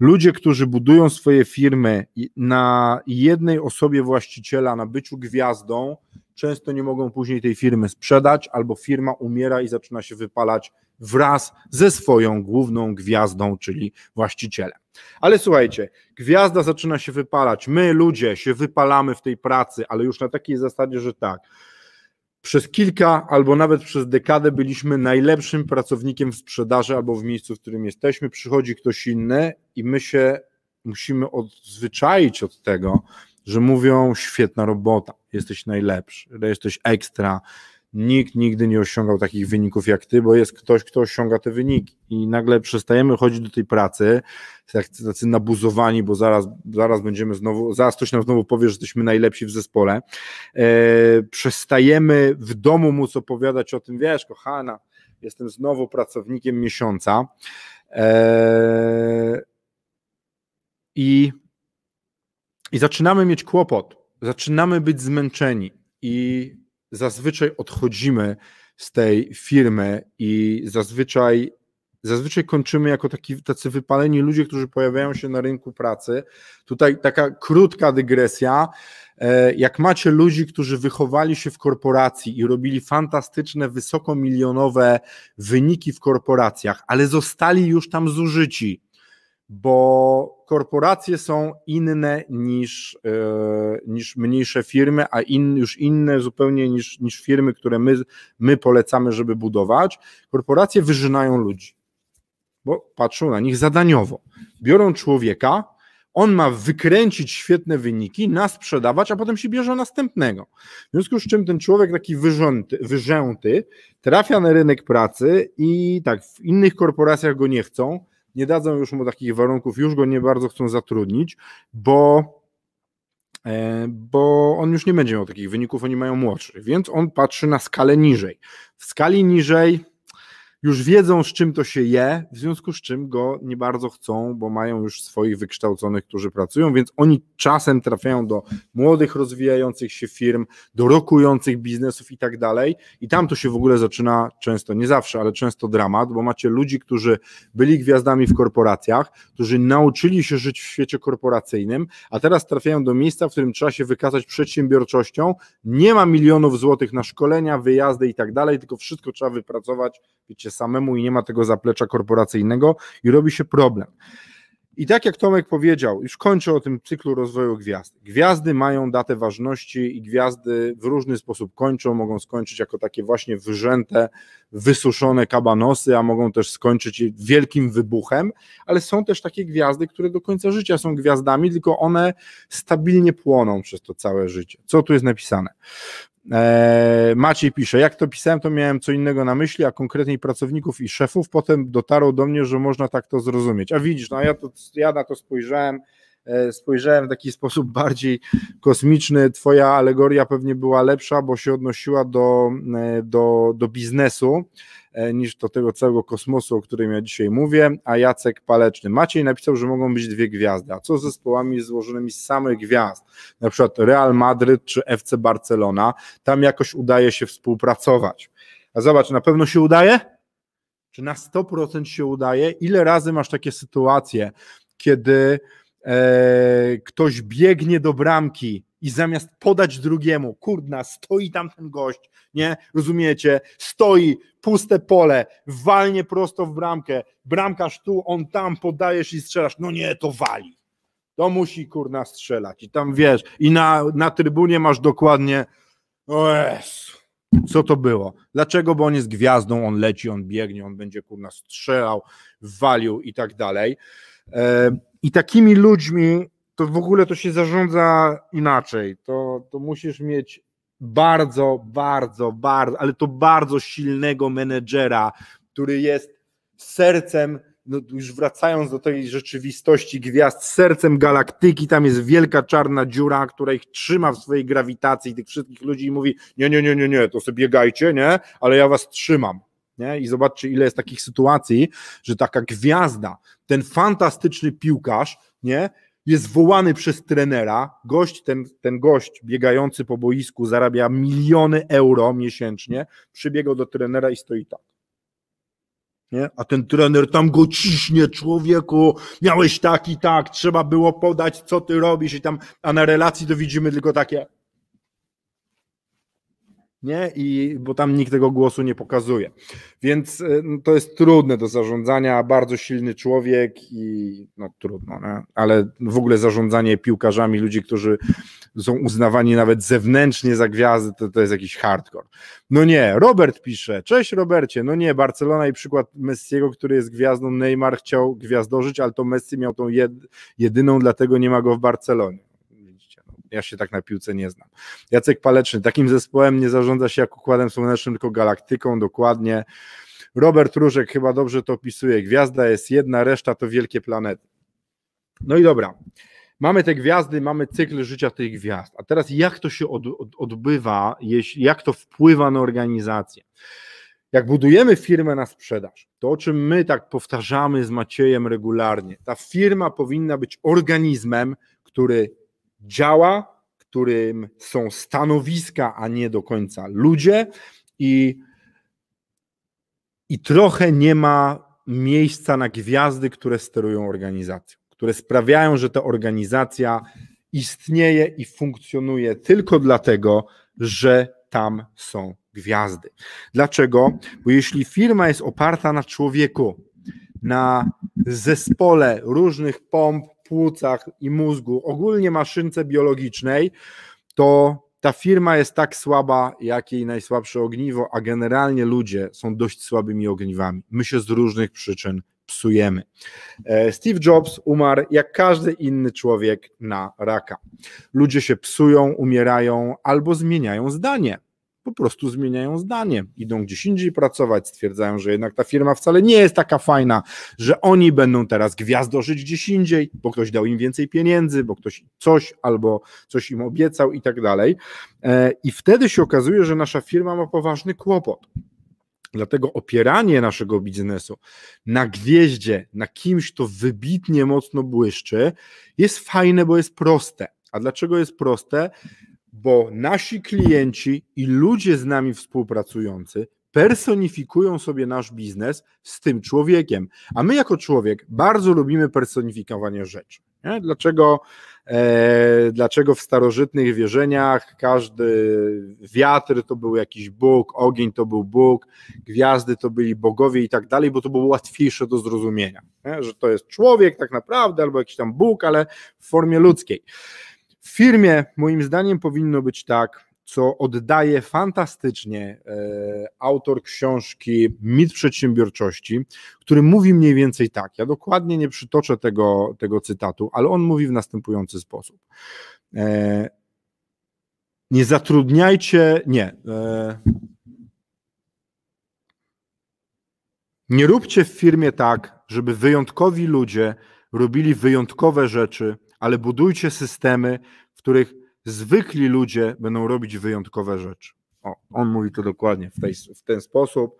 Ludzie, którzy budują swoje firmy na jednej osobie właściciela, na byciu gwiazdą, często nie mogą później tej firmy sprzedać, albo firma umiera i zaczyna się wypalać wraz ze swoją główną gwiazdą, czyli właścicielem. Ale słuchajcie, gwiazda zaczyna się wypalać, my ludzie się wypalamy w tej pracy, ale już na takiej zasadzie, że tak, przez kilka albo nawet przez dekadę byliśmy najlepszym pracownikiem w sprzedaży albo w miejscu, w którym jesteśmy. Przychodzi ktoś inny i my się musimy odzwyczaić od tego, że mówią świetna robota, jesteś najlepszy, jesteś ekstra. Nikt nigdy nie osiągał takich wyników jak ty, bo jest ktoś, kto osiąga te wyniki i nagle przestajemy chodzić do tej pracy, tacy nabuzowani, bo zaraz, zaraz będziemy znowu, zaraz ktoś nam znowu powie, że jesteśmy najlepsi w zespole. Eee, przestajemy w domu móc opowiadać o tym, wiesz, kochana, jestem znowu pracownikiem miesiąca eee, i, i zaczynamy mieć kłopot, zaczynamy być zmęczeni i zazwyczaj odchodzimy z tej firmy i zazwyczaj, zazwyczaj kończymy jako taki, tacy wypaleni ludzie, którzy pojawiają się na rynku pracy. Tutaj taka krótka dygresja. Jak macie ludzi, którzy wychowali się w korporacji i robili fantastyczne, wysokomilionowe wyniki w korporacjach, ale zostali już tam zużyci, bo korporacje są inne niż, yy, niż mniejsze firmy, a in, już inne zupełnie niż, niż firmy, które my, my polecamy, żeby budować. Korporacje wyrzynają ludzi, bo patrzą na nich zadaniowo. Biorą człowieka, on ma wykręcić świetne wyniki, nas sprzedawać, a potem się bierze następnego. W związku z czym ten człowiek taki wyrzęty, wyrzęty trafia na rynek pracy i tak w innych korporacjach go nie chcą, nie dadzą już mu takich warunków, już go nie bardzo chcą zatrudnić, bo, bo on już nie będzie miał takich wyników, oni mają młodszych, więc on patrzy na skalę niżej. W skali niżej już wiedzą, z czym to się je, w związku z czym go nie bardzo chcą, bo mają już swoich wykształconych, którzy pracują, więc oni czasem trafiają do młodych, rozwijających się firm, do rokujących biznesów i tak dalej i tam to się w ogóle zaczyna często, nie zawsze, ale często dramat, bo macie ludzi, którzy byli gwiazdami w korporacjach, którzy nauczyli się żyć w świecie korporacyjnym, a teraz trafiają do miejsca, w którym trzeba się wykazać przedsiębiorczością, nie ma milionów złotych na szkolenia, wyjazdy i tak dalej, tylko wszystko trzeba wypracować, wiecie, samemu i nie ma tego zaplecza korporacyjnego i robi się problem. I tak jak Tomek powiedział, już kończę o tym cyklu rozwoju gwiazd. Gwiazdy mają datę ważności i gwiazdy w różny sposób kończą, mogą skończyć jako takie właśnie wyrzęte, wysuszone kabanosy, a mogą też skończyć wielkim wybuchem, ale są też takie gwiazdy, które do końca życia są gwiazdami, tylko one stabilnie płoną przez to całe życie. Co tu jest napisane? Eee, Maciej pisze, jak to pisałem, to miałem co innego na myśli, a konkretniej pracowników i szefów, potem dotarło do mnie, że można tak to zrozumieć. A widzisz, no ja, to, ja na to spojrzałem, e, spojrzałem w taki sposób bardziej kosmiczny, twoja alegoria pewnie była lepsza, bo się odnosiła do, e, do, do biznesu, e, niż do tego całego kosmosu, o którym ja dzisiaj mówię. A Jacek Paleczny, Maciej napisał, że mogą być dwie gwiazdy, a co z zespołami złożonymi z samych gwiazd, na przykład Real Madryt czy F C Barcelona, tam jakoś udaje się współpracować. A zobacz, na pewno się udaje? Czy na sto procent się udaje? Ile razy masz takie sytuacje, kiedy e, ktoś biegnie do bramki i zamiast podać drugiemu, kurna, stoi tam ten gość, nie? Rozumiecie? Stoi, puste pole, walnie prosto w bramkę, bramkarz tu, on tam, podajesz i strzelasz, no nie, to wali. To musi, kurna, strzelać. I tam, wiesz, i na, na trybunie masz dokładnie, o Jezu, co to było? Dlaczego? Bo on jest gwiazdą, on leci, on biegnie, on będzie, kurna, strzelał, walił i tak dalej. I takimi ludźmi to w ogóle to się zarządza inaczej, to, to musisz mieć bardzo, bardzo, bardzo, ale to bardzo silnego menedżera, który jest sercem, no już wracając do tej rzeczywistości gwiazd, sercem galaktyki, tam jest wielka czarna dziura, która ich trzyma w swojej grawitacji, tych wszystkich ludzi i mówi, nie, nie, nie, nie, nie, to sobie biegajcie, nie, ale ja was trzymam. Nie? I zobaczcie, ile jest takich sytuacji, że taka gwiazda, ten fantastyczny piłkarz, nie, jest wołany przez trenera, gość, ten, ten gość biegający po boisku zarabia miliony euro miesięcznie, przybiegał do trenera i stoi tak. Nie? A ten trener tam go ciśnie, człowieku, miałeś tak i tak, trzeba było podać, co ty robisz i tam, a na relacji to widzimy tylko takie. Nie? I, bo tam nikt tego głosu nie pokazuje. Więc no, to jest trudne do zarządzania, bardzo silny człowiek i no trudno, nie? Ale w ogóle zarządzanie piłkarzami, ludzi, którzy są uznawani nawet zewnętrznie za gwiazdy, to, to jest jakiś hardcore. No nie, Robert pisze, cześć Robercie, no nie, Barcelona i przykład Messiego, który jest gwiazdą, Neymar chciał gwiazdożyć, ale to Messi miał tą jedyną, dlatego nie ma go w Barcelonie. Ja się tak na piłce nie znam. Jacek Paleczny, takim zespołem nie zarządza się jak układem słonecznym, tylko galaktyką, dokładnie. Robert Różek chyba dobrze to opisuje. Gwiazda jest jedna, reszta to wielkie planety. No i dobra. Mamy te gwiazdy, mamy cykl życia tych gwiazd. A teraz jak to się od, od, odbywa, jeśli, jak to wpływa na organizację? Jak budujemy firmę na sprzedaż, to o czym my tak powtarzamy z Maciejem regularnie, ta firma powinna być organizmem, który działa, którym są stanowiska, a nie do końca ludzie i, i trochę nie ma miejsca na gwiazdy, które sterują organizacją, które sprawiają, że ta organizacja istnieje i funkcjonuje tylko dlatego, że tam są gwiazdy. Dlaczego? Bo jeśli firma jest oparta na człowieku, na zespole różnych pomp, płucach i mózgu, ogólnie maszynce biologicznej, to ta firma jest tak słaba, jak jej najsłabsze ogniwo, a generalnie ludzie są dość słabymi ogniwami. My się z różnych przyczyn psujemy. Steve Jobs umarł jak każdy inny człowiek na raka. Ludzie się psują, umierają albo zmieniają zdanie. Po prostu zmieniają zdanie, idą gdzieś indziej pracować, stwierdzają, że jednak ta firma wcale nie jest taka fajna, że oni będą teraz gwiazdożyć gdzieś indziej, bo ktoś dał im więcej pieniędzy, bo ktoś coś albo coś im obiecał i tak dalej. I wtedy się okazuje, że nasza firma ma poważny kłopot. Dlatego opieranie naszego biznesu na gwieździe, na kimś, kto wybitnie mocno błyszczy, jest fajne, bo jest proste. A dlaczego jest proste? Bo nasi klienci i ludzie z nami współpracujący personifikują sobie nasz biznes z tym człowiekiem, a my jako człowiek bardzo lubimy personifikowanie rzeczy. Nie? Dlaczego, e, dlaczego w starożytnych wierzeniach każdy wiatr to był jakiś Bóg, ogień to był Bóg, gwiazdy to byli bogowie i tak dalej, bo to było łatwiejsze do zrozumienia, nie? Że to jest człowiek tak naprawdę albo jakiś tam Bóg, ale w formie ludzkiej. W firmie moim zdaniem powinno być tak, co oddaje fantastycznie e, autor książki Mit Przedsiębiorczości, który mówi mniej więcej tak, ja dokładnie nie przytoczę tego, tego cytatu, ale on mówi w następujący sposób. E, nie zatrudniajcie, nie, e, nie róbcie w firmie tak, żeby wyjątkowi ludzie robili wyjątkowe rzeczy, ale budujcie systemy, w których zwykli ludzie będą robić wyjątkowe rzeczy. O, on mówi to dokładnie w, tej, w ten sposób.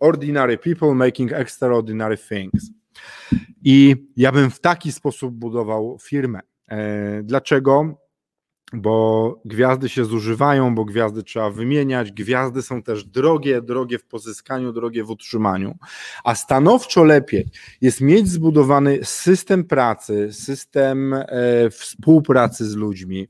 Ordinary people making extraordinary things. I ja bym w taki sposób budował firmę. Dlaczego? Bo gwiazdy się zużywają, bo gwiazdy trzeba wymieniać, gwiazdy są też drogie, drogie w pozyskaniu, drogie w utrzymaniu, a stanowczo lepiej jest mieć zbudowany system pracy, system współpracy z ludźmi,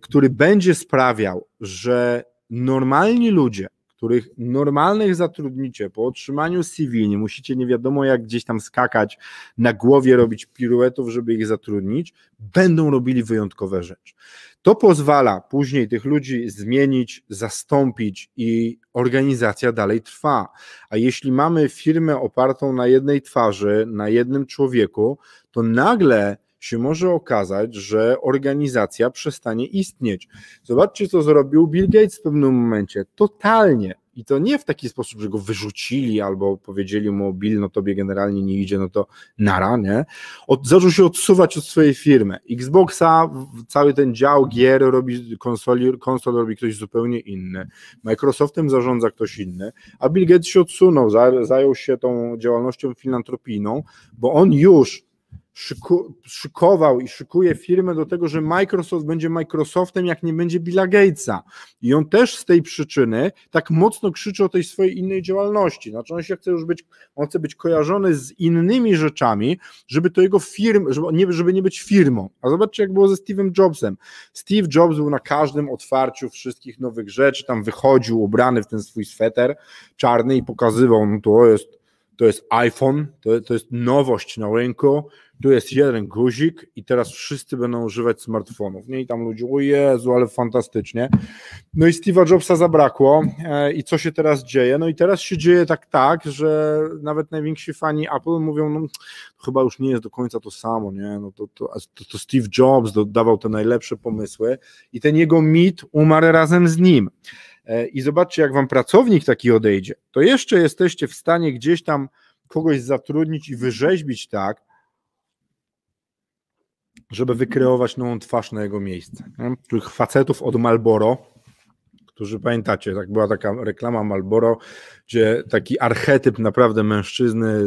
który będzie sprawiał, że normalni ludzie, których normalnych zatrudnicie po otrzymaniu C V, nie musicie nie wiadomo jak gdzieś tam skakać, na głowie robić piruetów, żeby ich zatrudnić, będą robili wyjątkowe rzeczy. To pozwala później tych ludzi zmienić, zastąpić i organizacja dalej trwa. A jeśli mamy firmę opartą na jednej twarzy, na jednym człowieku, to nagle się może okazać, że organizacja przestanie istnieć. Zobaczcie, co zrobił Bill Gates w pewnym momencie. Totalnie. I to nie w taki sposób, że go wyrzucili albo powiedzieli mu: Bill, no tobie generalnie nie idzie, no to nara, nie? Od, zaczął się odsuwać od swojej firmy. Xboxa, cały ten dział gier robi konsol, konsol robi ktoś zupełnie inny. Microsoftem zarządza ktoś inny, a Bill Gates się odsunął, zajął się tą działalnością filantropijną, bo on już Szyku, szykował i szykuje firmę do tego, że Microsoft będzie Microsoftem, jak nie będzie Billa Gatesa. I on też z tej przyczyny tak mocno krzyczy o tej swojej innej działalności. Znaczy on się chce już być, on chce być kojarzony z innymi rzeczami, żeby to jego firm, żeby nie, żeby nie być firmą. A zobaczcie, jak było ze Steve'em Jobsem. Steve Jobs był na każdym otwarciu wszystkich nowych rzeczy, tam wychodził ubrany w ten swój sweter czarny i pokazywał, no to jest To jest iPhone, to, to jest nowość na rynku, tu jest jeden guzik i teraz wszyscy będą używać smartfonów. Nie? I tam ludzie: o Jezu, ale fantastycznie. No i Steve'a Jobsa zabrakło e, i co się teraz dzieje? No i teraz się dzieje tak, tak, że nawet najwięksi fani Apple mówią: no chyba już nie jest do końca to samo, nie? No, to, to, to Steve Jobs dawał te najlepsze pomysły i ten jego mit umarł razem z nim. I zobaczcie, jak wam pracownik taki odejdzie, to jeszcze jesteście w stanie gdzieś tam kogoś zatrudnić i wyrzeźbić tak, żeby wykreować nową twarz na jego miejsce. Tych facetów od Marlboro, którzy pamiętacie, tak była taka reklama Marlboro, gdzie taki archetyp naprawdę mężczyzny,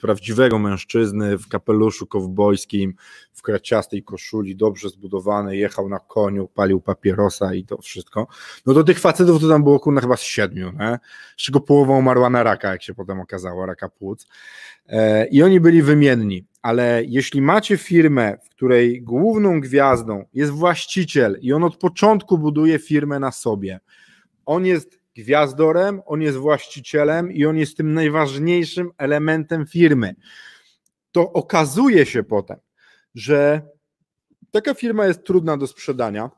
prawdziwego mężczyzny w kapeluszu kowbojskim, w kraciastej koszuli, dobrze zbudowany, jechał na koniu, palił papierosa i to wszystko. No to tych facetów to tam było kurna chyba z siedmiu, nie? Z czego połowa umarła na raka, jak się potem okazało, raka płuc. I oni byli wymienni, ale jeśli macie firmę, w której główną gwiazdą jest właściciel i on od początku buduje firmę na sobie, on jest gwiazdorem, on jest właścicielem i on jest tym najważniejszym elementem firmy, to okazuje się potem, że taka firma jest trudna do sprzedania,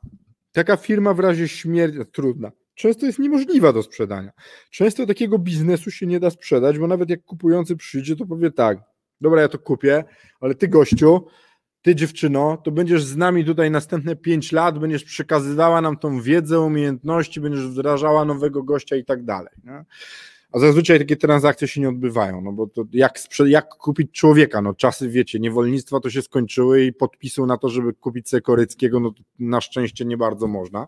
taka firma w razie śmierci trudna, często jest niemożliwa do sprzedania. Często takiego biznesu się nie da sprzedać, bo nawet jak kupujący przyjdzie, to powie tak: dobra, ja to kupię, ale ty gościu, ty dziewczyno, to będziesz z nami tutaj następne pięć lat, będziesz przekazywała nam tą wiedzę, umiejętności, będziesz wdrażała nowego gościa i tak dalej. Nie? A zazwyczaj takie transakcje się nie odbywają, no bo to jak, jak kupić człowieka? No czasy, wiecie, niewolnictwa to się skończyły i podpisu na to, żeby kupić sobie Koryckiego, no na szczęście nie bardzo można.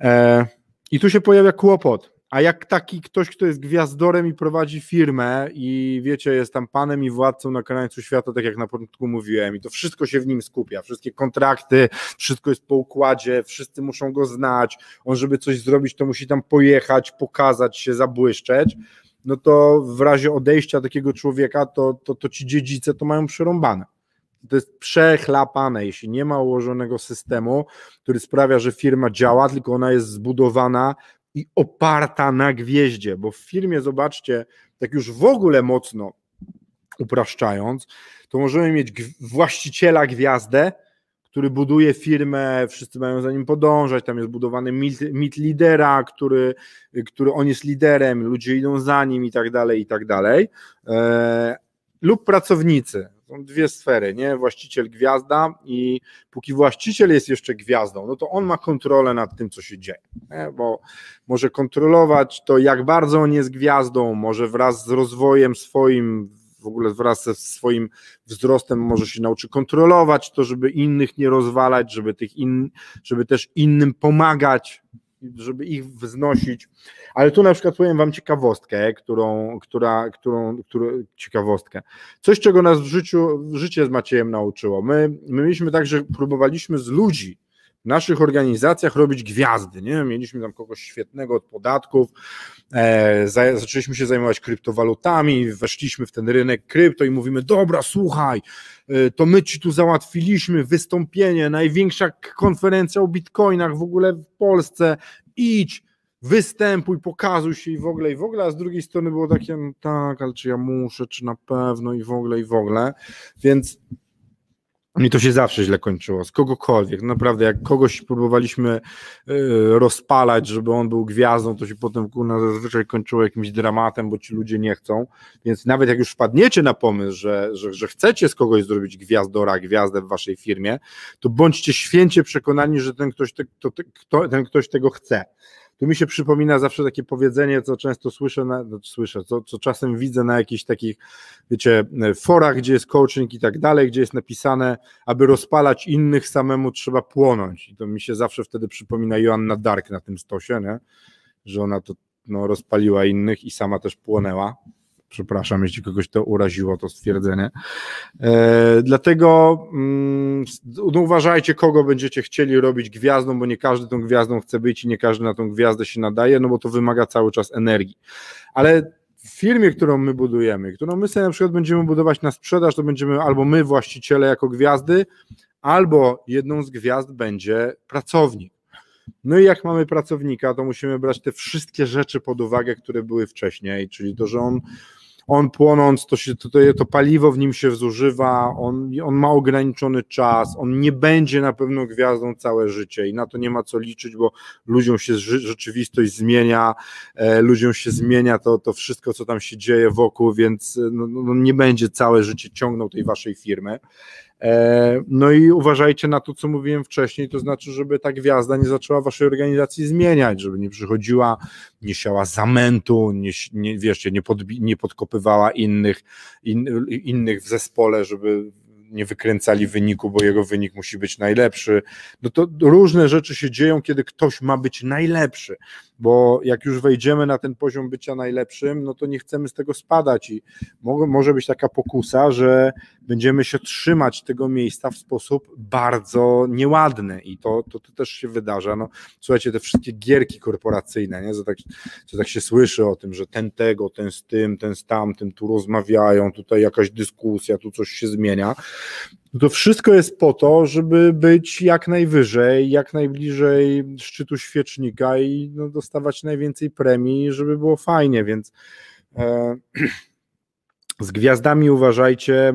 E I tu się pojawia kłopot, a jak taki ktoś, kto jest gwiazdorem i prowadzi firmę i wiecie, jest tam panem i władcą na krańcu świata, tak jak na początku mówiłem, i to wszystko się w nim skupia, wszystkie kontrakty, wszystko jest po układzie, wszyscy muszą go znać, on żeby coś zrobić, to musi tam pojechać, pokazać się, zabłyszczeć, no to w razie odejścia takiego człowieka, to, to, to ci dziedzice to mają przerąbane. To jest przechlapane, jeśli nie ma ułożonego systemu, który sprawia, że firma działa, tylko ona jest zbudowana i oparta na gwieździe, bo w firmie, zobaczcie, tak już w ogóle mocno upraszczając, to możemy mieć właściciela gwiazdę, który buduje firmę, wszyscy mają za nim podążać, tam jest budowany mit, mit lidera, który, który on jest liderem, ludzie idą za nim i tak dalej, i tak dalej, lub pracownicy. są dwie sfery, nie? Właściciel, gwiazda, i póki właściciel jest jeszcze gwiazdą, no to on ma kontrolę nad tym, co się dzieje, nie? Bo może kontrolować to, jak bardzo on jest gwiazdą, może wraz z rozwojem swoim, w ogóle wraz ze swoim wzrostem może się nauczy kontrolować to, żeby innych nie rozwalać, żeby, tych in, żeby też innym pomagać, żeby ich wznosić. Ale tu na przykład powiem wam ciekawostkę, którą, która, którą, którą, ciekawostkę. Coś, czego nas w życiu, życie z Maciejem nauczyło. My, my mieliśmy tak, że próbowaliśmy z ludzi w naszych organizacjach robić gwiazdy, nie? Mieliśmy tam kogoś świetnego od podatków, e, za, zaczęliśmy się zajmować kryptowalutami, weszliśmy w ten rynek krypto i mówimy, dobra, słuchaj, e, to my ci tu załatwiliśmy wystąpienie, największa konferencja o bitcoinach w ogóle w Polsce, idź, występuj, pokazuj się i w ogóle, i w ogóle, a z drugiej strony było takie, no tak, ale czy ja muszę, czy na pewno, i w ogóle, i w ogóle, więc... I to się zawsze źle kończyło, z kogokolwiek, naprawdę, jak kogoś próbowaliśmy yy, rozpalać, żeby on był gwiazdą, to się potem kurna, zazwyczaj kończyło jakimś dramatem, bo ci ludzie nie chcą, więc nawet jak już wpadniecie na pomysł, że, że, że chcecie z kogoś zrobić gwiazdora, gwiazdę w waszej firmie, to bądźcie święcie przekonani, że ten ktoś, te, to, te, kto, ten ktoś tego chce. Tu mi się przypomina zawsze takie powiedzenie, co często słyszę, na, no, słyszę co, co czasem widzę na jakichś takich, wiecie, forach, gdzie jest coaching i tak dalej, gdzie jest napisane, aby rozpalać innych, samemu trzeba płonąć. I to mi się zawsze wtedy przypomina Joanna Dark na tym stosie, nie? Że ona to no, rozpaliła innych i sama też płonęła. Przepraszam, jeśli kogoś to uraziło, to stwierdzenie. E, dlatego mm, no, uważajcie, kogo będziecie chcieli robić gwiazdą, bo nie każdy tą gwiazdą chce być i nie każdy na tą gwiazdę się nadaje, no bo to wymaga cały czas energii. Ale w firmie, którą my budujemy, którą my sobie na przykład będziemy budować na sprzedaż, to będziemy albo my właściciele jako gwiazdy, albo jedną z gwiazd będzie pracownik. No i jak mamy pracownika, to musimy brać te wszystkie rzeczy pod uwagę, które były wcześniej, czyli to, że on On płonąc, to, się, to, to paliwo w nim się zużywa, on, on ma ograniczony czas, on nie będzie na pewno gwiazdą całe życie i na to nie ma co liczyć, bo ludziom się ży, rzeczywistość zmienia, e, ludziom się zmienia to, to wszystko, co tam się dzieje wokół, więc no, no, nie będzie całe życie ciągnął tej waszej firmy. E, no i uważajcie na to, co mówiłem wcześniej, to znaczy, żeby ta gwiazda nie zaczęła waszej organizacji zmieniać, żeby nie przychodziła, nie siała zamętu, nie, nie, wieszcie, nie, podbi, nie podkopywała innych, in, innych w zespole, żeby nie wykręcali wyniku, bo jego wynik musi być najlepszy. No to różne rzeczy się dzieją, kiedy ktoś ma być najlepszy, bo jak już wejdziemy na ten poziom bycia najlepszym, no to nie chcemy z tego spadać i może być taka pokusa, że będziemy się trzymać tego miejsca w sposób bardzo nieładny i to, to, to też się wydarza. No, słuchajcie, te wszystkie gierki korporacyjne, nie? Co tak, co tak się słyszy o tym, że ten tego, ten z tym, ten z tamtym, tu rozmawiają, tutaj jakaś dyskusja, tu coś się zmienia. To wszystko jest po to, żeby być jak najwyżej, jak najbliżej szczytu świecznika i no, dostawać najwięcej premii, żeby było fajnie, więc e, z gwiazdami uważajcie, e,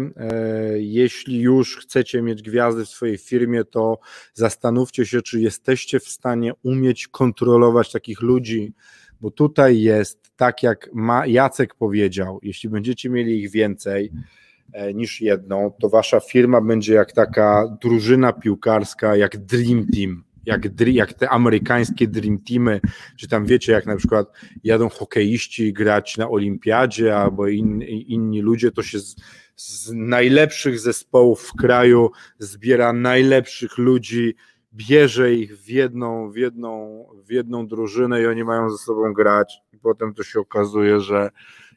jeśli już chcecie mieć gwiazdy w swojej firmie, to zastanówcie się, czy jesteście w stanie umieć kontrolować takich ludzi, bo tutaj jest, tak jak ma Jacek powiedział, jeśli będziecie mieli ich więcej niż jedną, to wasza firma będzie jak taka drużyna piłkarska, jak Dream Team, jak, jak te amerykańskie Dream Teamy, czy tam wiecie, jak na przykład jadą hokeiści grać na olimpiadzie albo in, inni ludzie, to się z, z najlepszych zespołów w kraju zbiera najlepszych ludzi, bierze ich w jedną, w jedną, w jedną drużynę i oni mają ze sobą grać i potem to się okazuje, że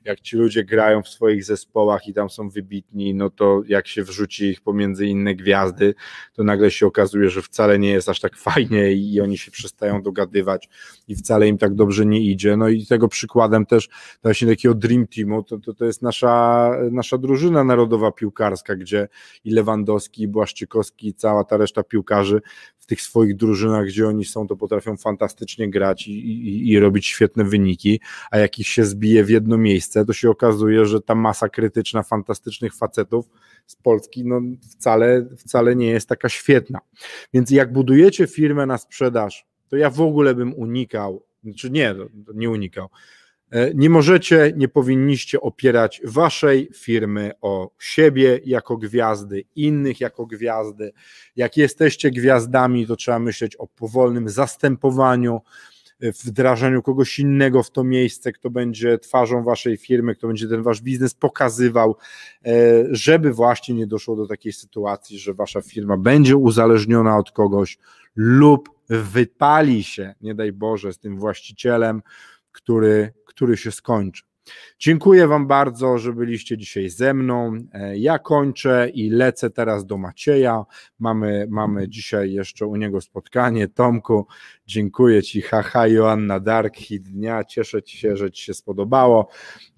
jak ci ludzie grają w swoich zespołach i tam są wybitni, no to jak się wrzuci ich pomiędzy inne gwiazdy, to nagle się okazuje, że wcale nie jest aż tak fajnie i oni się przestają dogadywać i wcale im tak dobrze nie idzie. No i tego przykładem też właśnie takiego Dream Teamu, to, to, to jest nasza, nasza drużyna narodowa piłkarska, gdzie i Lewandowski, i Błaszczykowski, i cała ta reszta piłkarzy w tych swoich drużynach, gdzie oni są, to potrafią fantastycznie grać i, i, i robić świetne wyniki, a jak ich się zbije w jedno miejsce, to się okazuje, że ta masa krytyczna fantastycznych facetów z Polski no wcale, wcale nie jest taka świetna. Więc jak budujecie firmę na sprzedaż, to ja w ogóle bym unikał, znaczy nie, nie unikał, Nie możecie, nie powinniście opierać waszej firmy o siebie jako gwiazdy, innych jako gwiazdy. Jak jesteście gwiazdami, to trzeba myśleć o powolnym zastępowaniu, wdrażaniu kogoś innego w to miejsce, kto będzie twarzą waszej firmy, kto będzie ten wasz biznes pokazywał, żeby właśnie nie doszło do takiej sytuacji, że wasza firma będzie uzależniona od kogoś lub wypali się, nie daj Boże, z tym właścicielem, który, który się skończy. Dziękuję wam bardzo, że byliście dzisiaj ze mną. Ja kończę i lecę teraz do Macieja. Mamy, mamy dzisiaj jeszcze u niego spotkanie. Tomku, dziękuję ci. Haha, Joanna Dark, hit dnia. Cieszę się, że ci się spodobało.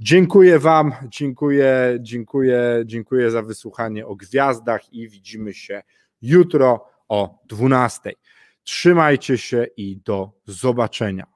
Dziękuję wam, dziękuję, dziękuję, dziękuję za wysłuchanie o gwiazdach i widzimy się jutro o dwunastej. Trzymajcie się i do zobaczenia.